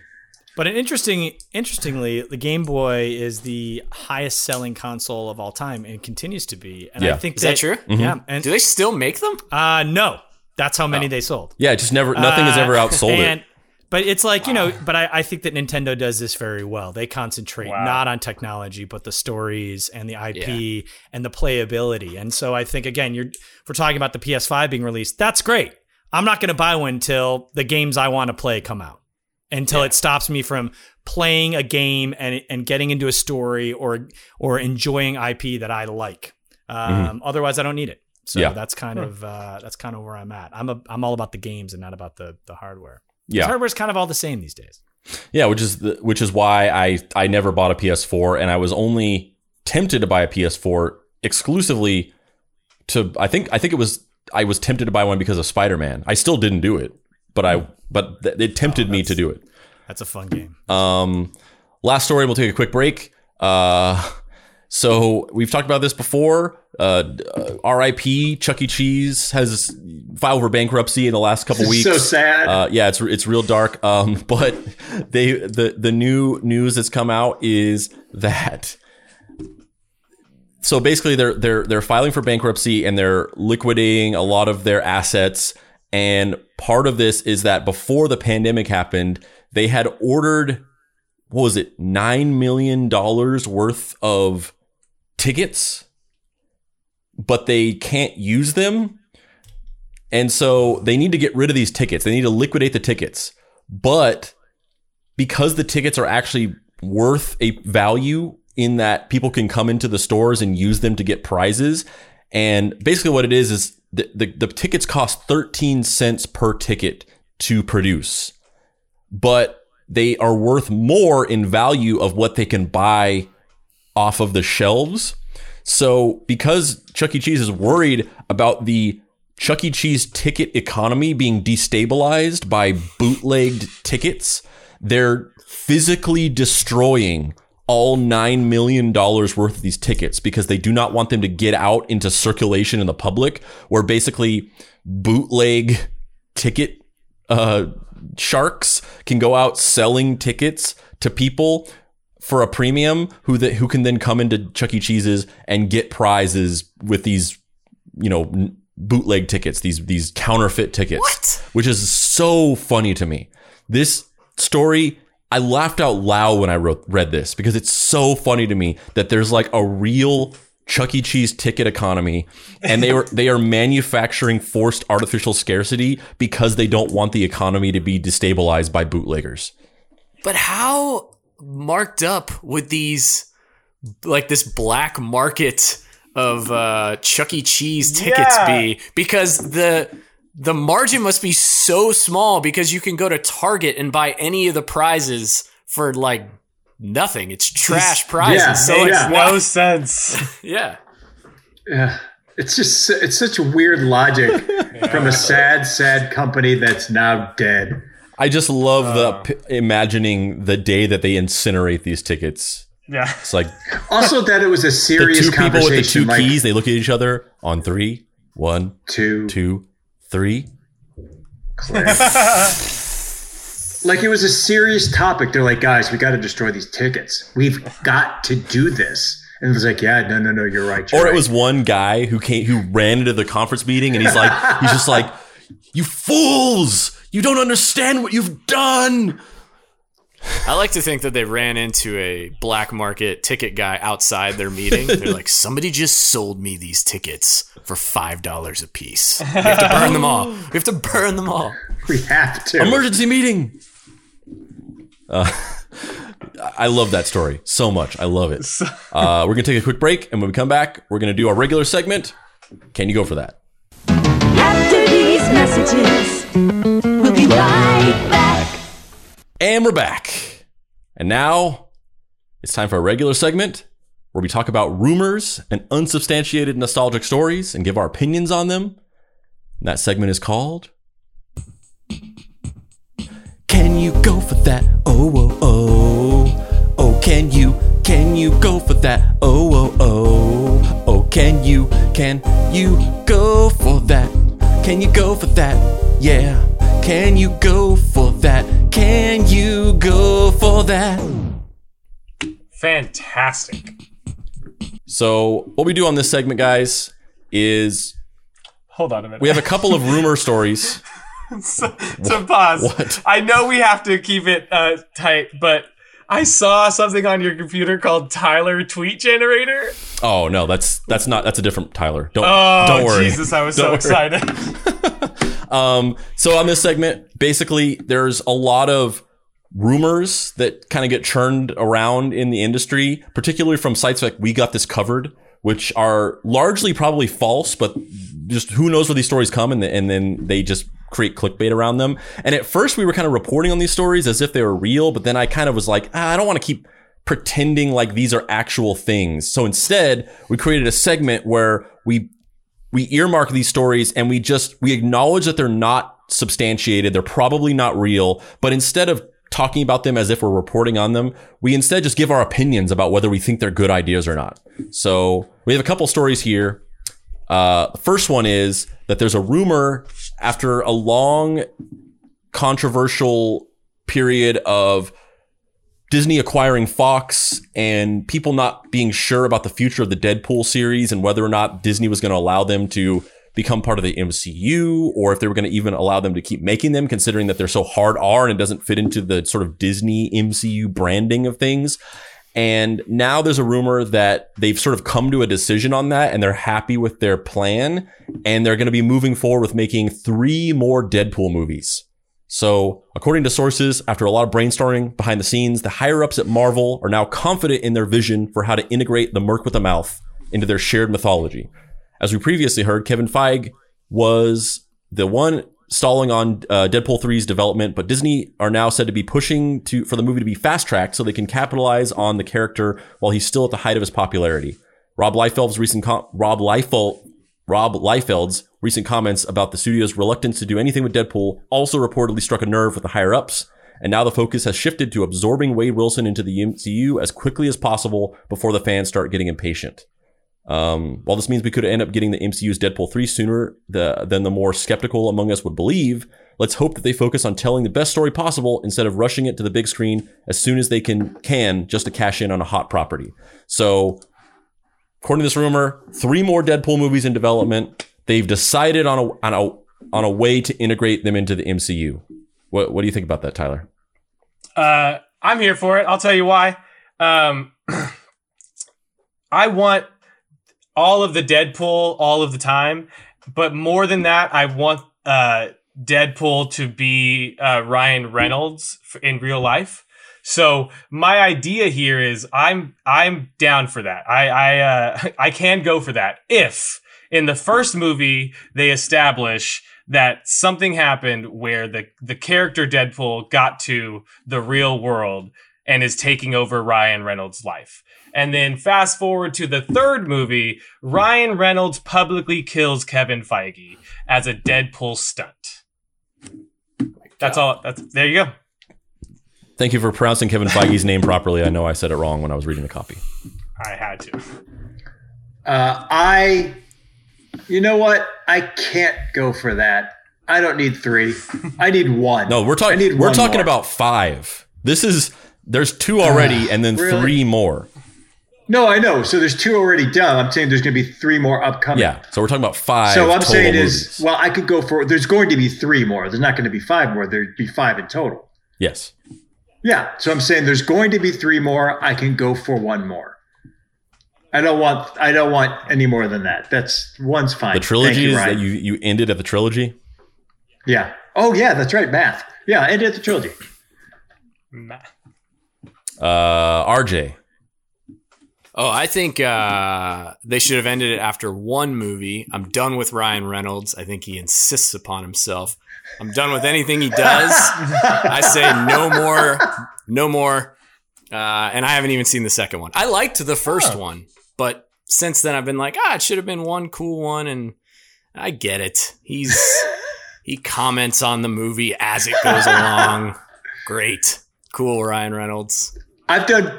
But an interesting, interestingly, the Game Boy is the highest selling console of all time and continues to be. And yeah. I think is that, that true? Mm-hmm. Yeah. And do they still make them? Uh, no. That's how many oh. they sold. Yeah, just never nothing uh, has ever outsold and, it. But it's like, you know, but I, I think that Nintendo does this very well. They concentrate wow. not on technology, but the stories and the I P yeah. and the playability. And so I think, again, you're if we're talking about the P S five being released. That's great. I'm not going to buy one till the games I want to play come out, until yeah. it stops me from playing a game and and getting into a story or or enjoying I P that I like. Um, mm-hmm. Otherwise, I don't need it. So yeah. that's kind right. of uh, that's kind of where I'm at. I'm a, I'm all about the games and not about the the hardware. Yeah, hardware's kind of all the same these days. Yeah, which is the, which is why I, I never bought a P S four, and I was only tempted to buy a P S four exclusively to I think I think it was I was tempted to buy one because of Spider-Man. I still didn't do it, but I but th- it tempted oh, me to do it. That's a fun game. Um, last story. We'll take a quick break. Uh, so we've talked about this before. Uh, R I P Chuck E. Cheese has filed for bankruptcy in the last couple weeks. So sad. Uh, yeah, it's it's real dark. Um, but they the the new news that's come out is that so basically they're they're they're filing for bankruptcy and they're liquidating a lot of their assets. And part of this is that before the pandemic happened, they had ordered what was it nine million dollars worth of tickets. But they can't use them. And so they need to get rid of these tickets. They need to liquidate the tickets. But because the tickets are actually worth a value in that people can come into the stores and use them to get prizes. And basically what it is, is the, the, the tickets cost thirteen cents per ticket to produce. But they are worth more in value of what they can buy off of the shelves. So because Chuck E. Cheese is worried about the Chuck E. Cheese ticket economy being destabilized by bootlegged tickets, they're physically destroying all nine million dollars worth of these tickets because they do not want them to get out into circulation in the public, where basically bootleg ticket uh, sharks can go out selling tickets to people for a premium who that who can then come into Chuck E. Cheese's and get prizes with these, you know, bootleg tickets, these these counterfeit tickets, what? Which is so funny to me. This story, I laughed out loud when I wrote, read this because it's so funny to me that there's like a real Chuck E. Cheese ticket economy, and they were they are manufacturing forced artificial scarcity because they don't want the economy to be destabilized by bootleggers. But how marked up would these, like this black market of uh, Chuck E. Cheese tickets yeah. be? Because the the margin must be so small, because you can go to Target and buy any of the prizes for like nothing. It's trash prizes. Yeah, so it's yeah. no sense. yeah. Yeah. It's just, it's such weird logic yeah. from a sad, sad company that's now dead. I just love uh, the p- imagining the day that they incinerate these tickets. Yeah. It's like, also that it was a serious the two conversation. People with the two like, keys, they look at each other on three, one, two, two, three. Clear. Like, it was a serious topic. They're like, guys, we got to destroy these tickets. We've got to do this. And it was like, yeah, no, no, no, you're right. You're or it right. was one guy who came, who ran into the conference meeting, and he's like, he's just like, you fools, you don't understand what you've done. I like to think that they ran into a black market ticket guy outside their meeting. They're like, somebody just sold me these tickets for five dollars a piece. We have to burn them all. We have to burn them all. We have to. Emergency meeting. Uh, I love that story so much. I love it. Uh, we're going to take a quick break, and when we come back, we're going to do our regular segment. Can you go for that? After these messages, we'll be right back. And we're back. And now it's time for our regular segment where we talk about rumors and unsubstantiated nostalgic stories and give our opinions on them. And that segment is called... Can you go for that? Oh, oh, oh. Oh, can you, can you go for that? Oh, oh, oh. Oh, can you, can you go for that? Can you go for that? Yeah. Can you go for that? Can you go for that? Fantastic. So, what we do on this segment, guys, is... Hold on a minute. We have a couple of rumor stories... So, so pause. What? I know we have to keep it uh, tight, but I saw something on your computer called Tyler Tweet Generator. Oh no, that's that's not that's a different Tyler. Don't oh, don't worry. Jesus, I was don't so worry. excited. um, so on this segment, basically, there's a lot of rumors that kind of get churned around in the industry, particularly from sites like We Got This Covered, which are largely probably false, but just who knows where these stories come, and, the, and then they just create clickbait around them. And at first we were kind of reporting on these stories as if they were real, but then I kind of was like, ah, I don't want to keep pretending like these are actual things. So instead we created a segment where we, we earmark these stories and we just, we acknowledge that they're not substantiated. They're probably not real, but instead of talking about them as if we're reporting on them, we instead just give our opinions about whether we think they're good ideas or not. So we have a couple stories here. Uh, the first one is that there's a rumor after a long controversial period of Disney acquiring Fox and people not being sure about the future of the Deadpool series and whether or not Disney was going to allow them to become part of the M C U, or if they were going to even allow them to keep making them, considering that they're so hard R and it doesn't fit into the sort of Disney M C U branding of things. And now there's a rumor that they've sort of come to a decision on that and they're happy with their plan. And they're going to be moving forward with making three more Deadpool movies. So according to sources, after a lot of brainstorming behind the scenes, the higher ups at Marvel are now confident in their vision for how to integrate the Merc with the Mouth into their shared mythology. As we previously heard, Kevin Feige was the one stalling on uh, Deadpool three's development, but Disney are now said to be pushing to for the movie to be fast-tracked so they can capitalize on the character while he's still at the height of his popularity. Rob Liefeld's recent com- Rob Liefeld Rob Liefeld's recent comments about the studio's reluctance to do anything with Deadpool also reportedly struck a nerve with the higher-ups, and now the focus has shifted to absorbing Wade Wilson into the M C U as quickly as possible before the fans start getting impatient. Um, while this means we could end up getting the M C U's Deadpool three sooner the, than the more skeptical among us would believe, let's hope that they focus on telling the best story possible instead of rushing it to the big screen as soon as they can, can just to cash in on a hot property. So, according to this rumor, three more Deadpool movies in development. They've decided on a on a on a way to integrate them into the M C U. What what do you think about that, Tyler? Uh, I'm here for it. I'll tell you why. Um, I want. all of the Deadpool all of the time. But more than that, I want uh, Deadpool to be uh, Ryan Reynolds in real life. So my idea here is I'm I'm down for that. I I uh, I can go for that if in the first movie they establish that something happened where the the character Deadpool got to the real world and is taking over Ryan Reynolds' life. And then fast forward to the third movie, Ryan Reynolds publicly kills Kevin Feige as a Deadpool stunt. That's all. That's, there you go. Thank you for pronouncing Kevin Feige's name properly. I know I said it wrong when I was reading the copy. I had to. Uh, I, you know what? I can't go for that. I don't need three. I need one. No, we're talking. We're talking more. about five. This is there's two already, uh, and then really? three more. No, I know. So there's two already done. I'm saying there's going to be three more upcoming. Yeah. So we're talking about five. So what I'm saying is, well, I could go for, there's going to be three more. There's not going to be five more. There'd be five in total. Yes. Yeah. So I'm saying there's going to be three more. I can go for one more. I don't want, I don't want any more than that. That's one's fine. The trilogy is that you, you ended at the trilogy. Yeah. Oh yeah, that's right. Math. Yeah. I ended at the trilogy. Math. Uh, R J. Oh, I think uh, they should have ended it after one movie. I'm done with Ryan Reynolds. I think he insists upon himself. I'm done with anything he does. I say no more, no more. Uh, and I haven't even seen the second one. I liked the first oh. one, but since then I've been like, ah, it should have been one cool one. And I get it. He's he comments on the movie as it goes along. Great. Cool, Ryan Reynolds. I've done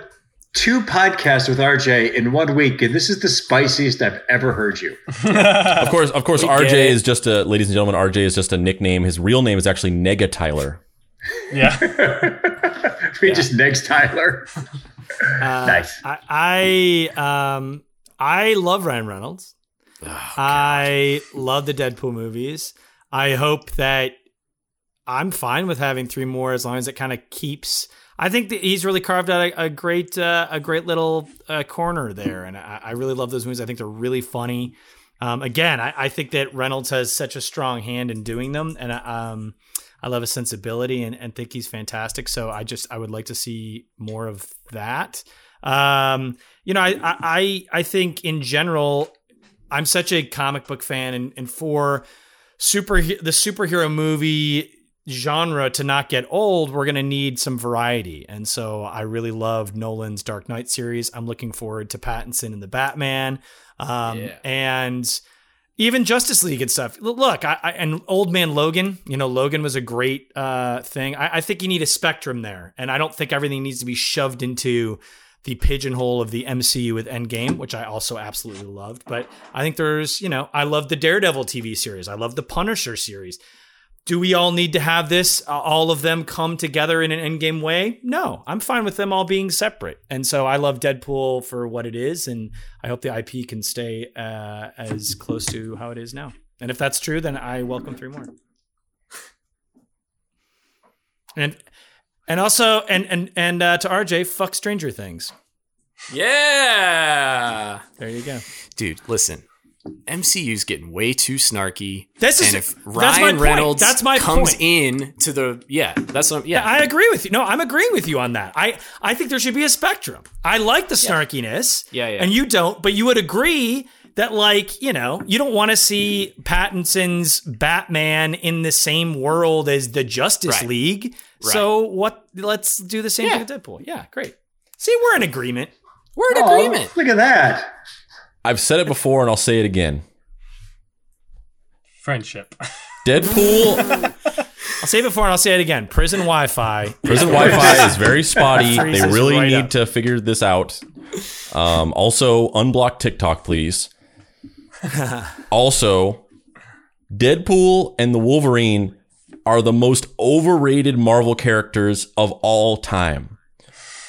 two podcasts with R J in one week, and this is the spiciest I've ever heard you. Of course, of course, R J is just a, ladies and gentlemen, R J is just a nickname. His real name is actually Nega Tyler. Yeah. we yeah. just negs Tyler. Uh, nice. I, I, um, I love Ryan Reynolds. Oh, I love the Deadpool movies. I hope that I'm fine with having three more as long as it kind of keeps... I think that he's really carved out a, a great, uh, a great little uh, corner there, and I, I really love those movies. I think they're really funny. Um, again, I, I think that Reynolds has such a strong hand in doing them, and I, um, I love his sensibility and, and think he's fantastic. So I just I would like to see more of that. Um, you know, I, I I think in general, I'm such a comic book fan, and, and for super the superhero movie genre to not get old, we're going to need some variety. And so I really love Nolan's Dark Knight series. I'm looking forward to Pattinson and the Batman. Um, yeah. And even Justice League and stuff. Look, I, I and Old Man Logan, you know, Logan was a great uh, thing. I, I think you need a spectrum there. And I don't think everything needs to be shoved into the pigeonhole of the M C U with Endgame, which I also absolutely loved. But I think there's, you know, I love the Daredevil T V series. I love the Punisher series. Do we all need to have this, uh, all of them come together in an Endgame way? No, I'm fine with them all being separate. And so I love Deadpool for what it is, and I hope the I P can stay uh, as close to how it is now. And if that's true, then I welcome three more. And and also, and and, and uh, to R J, fuck Stranger Things. Yeah! There you go. Dude, listen. M C U's getting way too snarky. This is, and if Ryan Reynolds that's my comes point. in to the yeah, that's what, yeah. I agree with you. No, I'm agreeing with you on that. I, I think there should be a spectrum. I like the snarkiness. Yeah, yeah. And you don't, but you would agree that, like, you know, you don't want to see Pattinson's Batman in the same world as the Justice right. League. Right. So what? Let's do the same yeah. thing with Deadpool. Yeah, great. See, we're in agreement. We're in oh, agreement. Look at that. I've said it before and I'll say it again. Friendship. Deadpool. I'll say it before and I'll say it again. Prison Wi-Fi. Prison Wi-Fi is very spotty. They really right need up. to figure this out. Um, also, unblock TikTok, please. Also, Deadpool and the Wolverine are the most overrated Marvel characters of all time.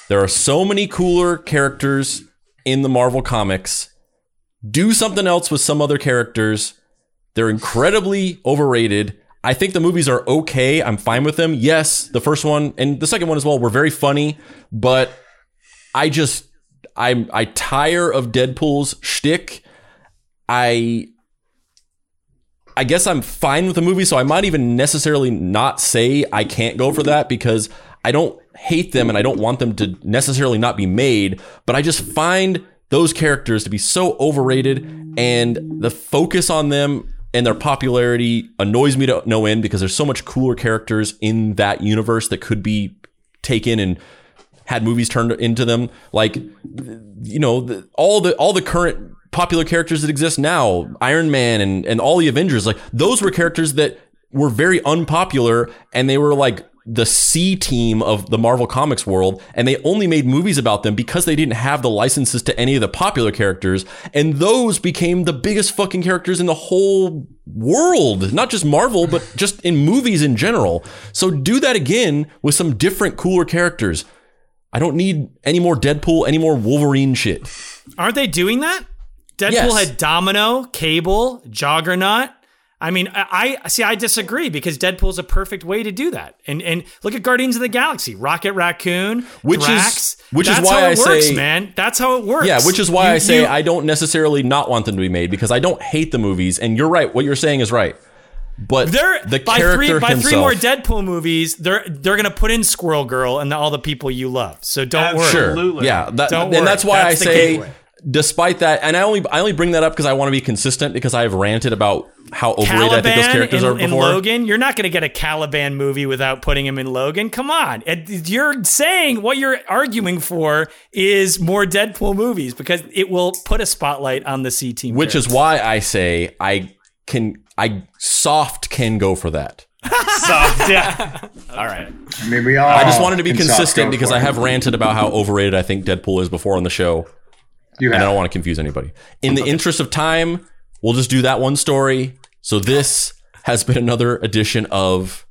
There are so many cooler characters in the Marvel comics. Do something else with some other characters. They're incredibly overrated. I think the movies are okay. I'm fine with them. Yes, the first one and the second one as well were very funny, but I just, I'm, I tire of Deadpool's shtick. I I guess I'm fine with the movie, so I might even necessarily not say I can't go for that, because I don't hate them and I don't want them to necessarily not be made, but I just find those characters to be so overrated, and the focus on them and their popularity annoys me to no end, because there's so much cooler characters in that universe that could be taken and had movies turned into them. Like, you know, the, all the all the current popular characters that exist now, Iron Man and, and all the Avengers, like those were characters that were very unpopular, and they were like the C team of the Marvel Comics world, and they only made movies about them because they didn't have the licenses to any of the popular characters, and those became the biggest fucking characters in the whole world, not just Marvel, but just in movies in general. So do that again with some different cooler characters. I don't need any more Deadpool, any more Wolverine shit. Aren't they doing that? Deadpool yes. had Domino, Cable, Juggernaut. I mean, I, I see. I disagree, because Deadpool's a perfect way to do that. And and look at Guardians of the Galaxy, Rocket Raccoon, which Drax. Is which That's is why how it I works, say, man. That's how it works. Yeah, which is why you, I say you, I don't necessarily not want them to be made, because I don't hate the movies. And you're right. What you're saying is right. But they're, the by character three, by himself, three more Deadpool movies, they're they're gonna put in Squirrel Girl and the, all the people you love. So don't Absolutely. worry. Absolutely. Yeah. That, don't and worry. that's why that's I say. Gateway. Despite that, and I only I only bring that up because I want to be consistent, because I have ranted about how overrated Caliban I think those characters in, are before. In Logan, you're not going to get a Caliban movie without putting him in Logan. Come on. You're saying what you're arguing for is more Deadpool movies, because it will put a spotlight on the C team. Which characters. Is why I say I can I soft can go for that. Soft, yeah. All right. I mean, we all I just wanted to be consistent, because I have ranted about how overrated I think Deadpool is before on the show. And I don't want to confuse anybody. In the okay. interest of time, we'll just do that one story. So this has been another edition of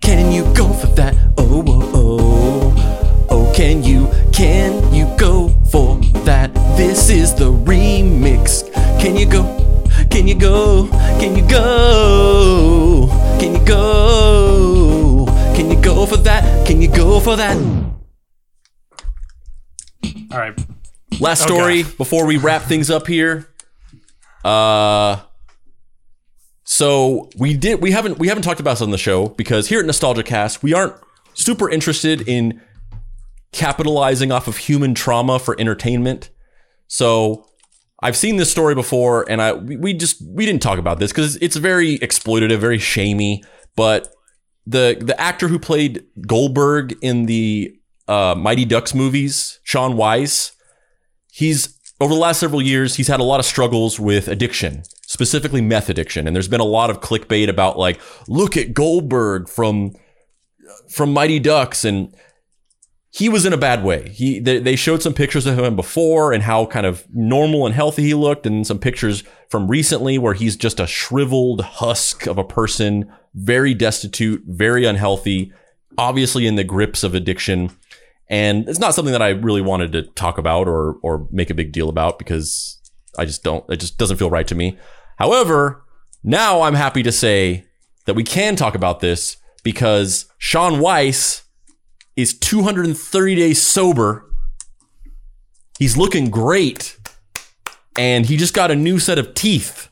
Can You Go For That? Oh, oh, oh. Oh, can you, can you go for that? This is the remix. Can you go? Can you go? Can you go? Can you go? Can you go for that? Can you go for that? All right. Last story okay. before we wrap things up here. Uh, so we did. We haven't. We haven't talked about this on the show, because here at NostalgiaCast, we aren't super interested in capitalizing off of human trauma for entertainment. So I've seen this story before, and I we just we didn't talk about this because it's very exploitative, very shamey. But the the actor who played Goldberg in the Uh, Mighty Ducks movies, Sean Weiss, he's, over the last several years, he's had a lot of struggles with addiction, specifically meth addiction. And there's been a lot of clickbait about, like, look at Goldberg from from Mighty Ducks. And he was in a bad way. He they, they showed some pictures of him before and how kind of normal and healthy he looked, and some pictures from recently where he's just a shriveled husk of a person, very destitute, very unhealthy, obviously in the grips of addiction. And it's not something that I really wanted to talk about or or make a big deal about, because I just don't, it just doesn't feel right to me. However, now I'm happy to say that we can talk about this, because Sean Weiss is two hundred thirty days sober. He's looking great. And he just got a new set of teeth.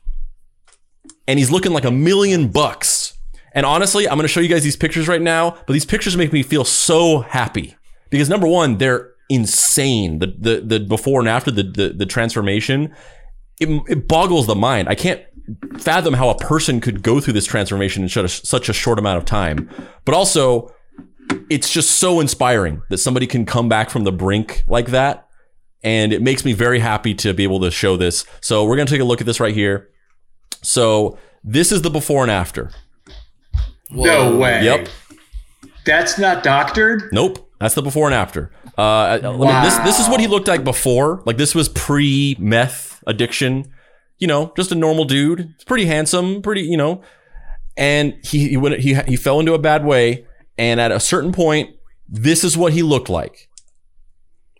And he's looking like a million bucks. And honestly, I'm going to show you guys these pictures right now, but these pictures make me feel so happy. Because number one, they're insane. The the the before and after, the the, the transformation, it, it boggles the mind. I can't fathom how a person could go through this transformation in such a, such a short amount of time. But also, it's just so inspiring that somebody can come back from the brink like that. And it makes me very happy to be able to show this. So we're going to take a look at this right here. So this is the before and after. Whoa. No way. Yep. That's not doctored? Nope. That's the before and after. Uh, wow. This this is what he looked like before. Like, this was pre-meth addiction. You know, just a normal dude. Pretty handsome. Pretty, you know. And he he went, he he fell into a bad way. And at a certain point, this is what he looked like.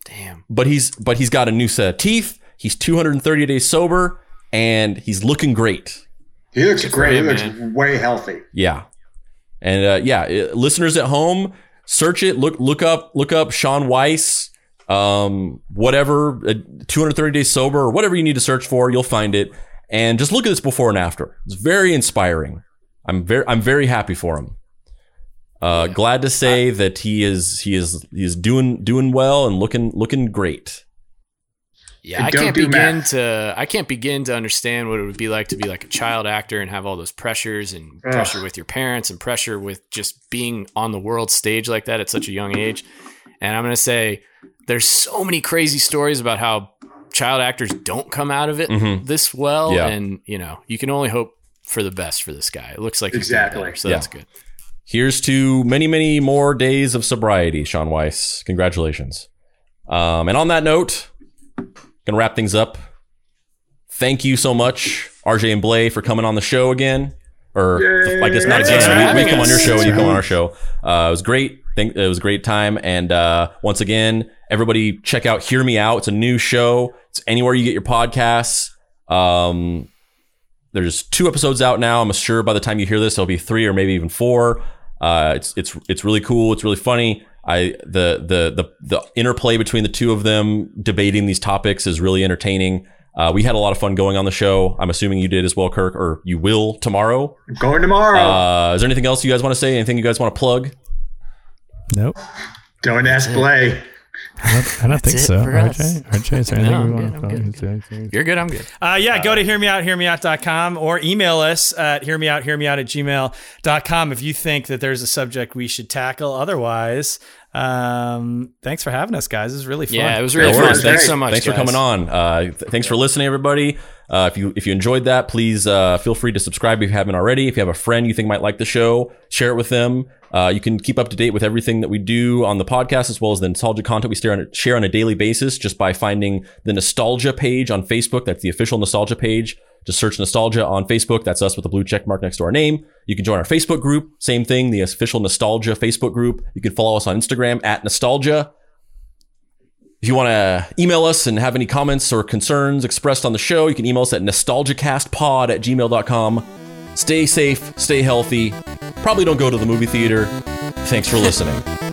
Damn. But he's but he's got a new set of teeth. He's two hundred thirty days sober, and he's looking great. He looks it's great. He looks man. way healthy. Yeah. And uh, yeah, listeners at home, search it, look, look up, look up Sean Weiss, um, whatever, two hundred thirty days sober or whatever you need to search for, you'll find it. And just look at this before and after. It's very inspiring. I'm very, I'm very happy for him. Uh, glad to say I, that he is, he is, he is doing, doing well and looking, looking great. Yeah, I can't begin math. to, I can't begin to understand what it would be like to be like a child actor and have all those pressures and Ugh. pressure with your parents and pressure with just being on the world stage like that at such a young age. And I'm going to say there's so many crazy stories about how child actors don't come out of it mm-hmm. this well. Yeah. And, you know, you can only hope for the best for this guy. It looks like exactly. he's better, so yeah. that's good. Here's to many, many more days of sobriety, Sean Weiss. Congratulations. Um, and on that note, gonna wrap things up. Thank you so much, R J and Blay, for coming on the show again. Or Yay. I guess not again. We, we come on your show and you come on our show. Uh, it was great. Think it was a great time. And uh, once again, everybody check out Hear Me Out. It's a new show. It's anywhere you get your podcasts. Um, there's two episodes out now. I'm sure by the time you hear this, there'll be three or maybe even four. Uh, it's it's it's really cool. It's really funny. I the the the the interplay between the two of them debating these topics is really entertaining. Uh, we had a lot of fun going on the show. I'm assuming you did as well, Kirk, or you will tomorrow. I'm going tomorrow. Uh, is there anything else you guys want to say? Anything you guys want to plug? Nope. Don't ask Blay. I don't, I don't think so. R J, R J, is there anything no, we want good, to plug? Good. You're good. I'm good. Uh, yeah, go to hear me out hear me out dot com or email us at hear me out hear me out at gmail dot com if you think that there's a subject we should tackle. Otherwise, um, thanks for having us, guys. It was really fun. Yeah, it was really no fun. Worries. Thanks so much. Thanks guys. for coming on. Uh, th- thanks for listening, everybody. Uh, if you if you enjoyed that, please uh, feel free to subscribe if you haven't already. If you have a friend you think might like the show, share it with them. Uh, you can keep up to date with everything that we do on the podcast, as well as the nostalgia content we share on, share on a daily basis, just by finding the Nostalgia page on Facebook. That's the official Nostalgia page. Just search Nostalgia on Facebook. That's us with the blue check mark next to our name. You can join our Facebook group. Same thing, the official Nostalgia Facebook group. You can follow us on Instagram at Nostalgia. If you want to email us and have any comments or concerns expressed on the show, you can email us at nostalgia cast pod at gmail dot com. Stay safe, stay healthy. Probably don't go to the movie theater. Thanks for listening.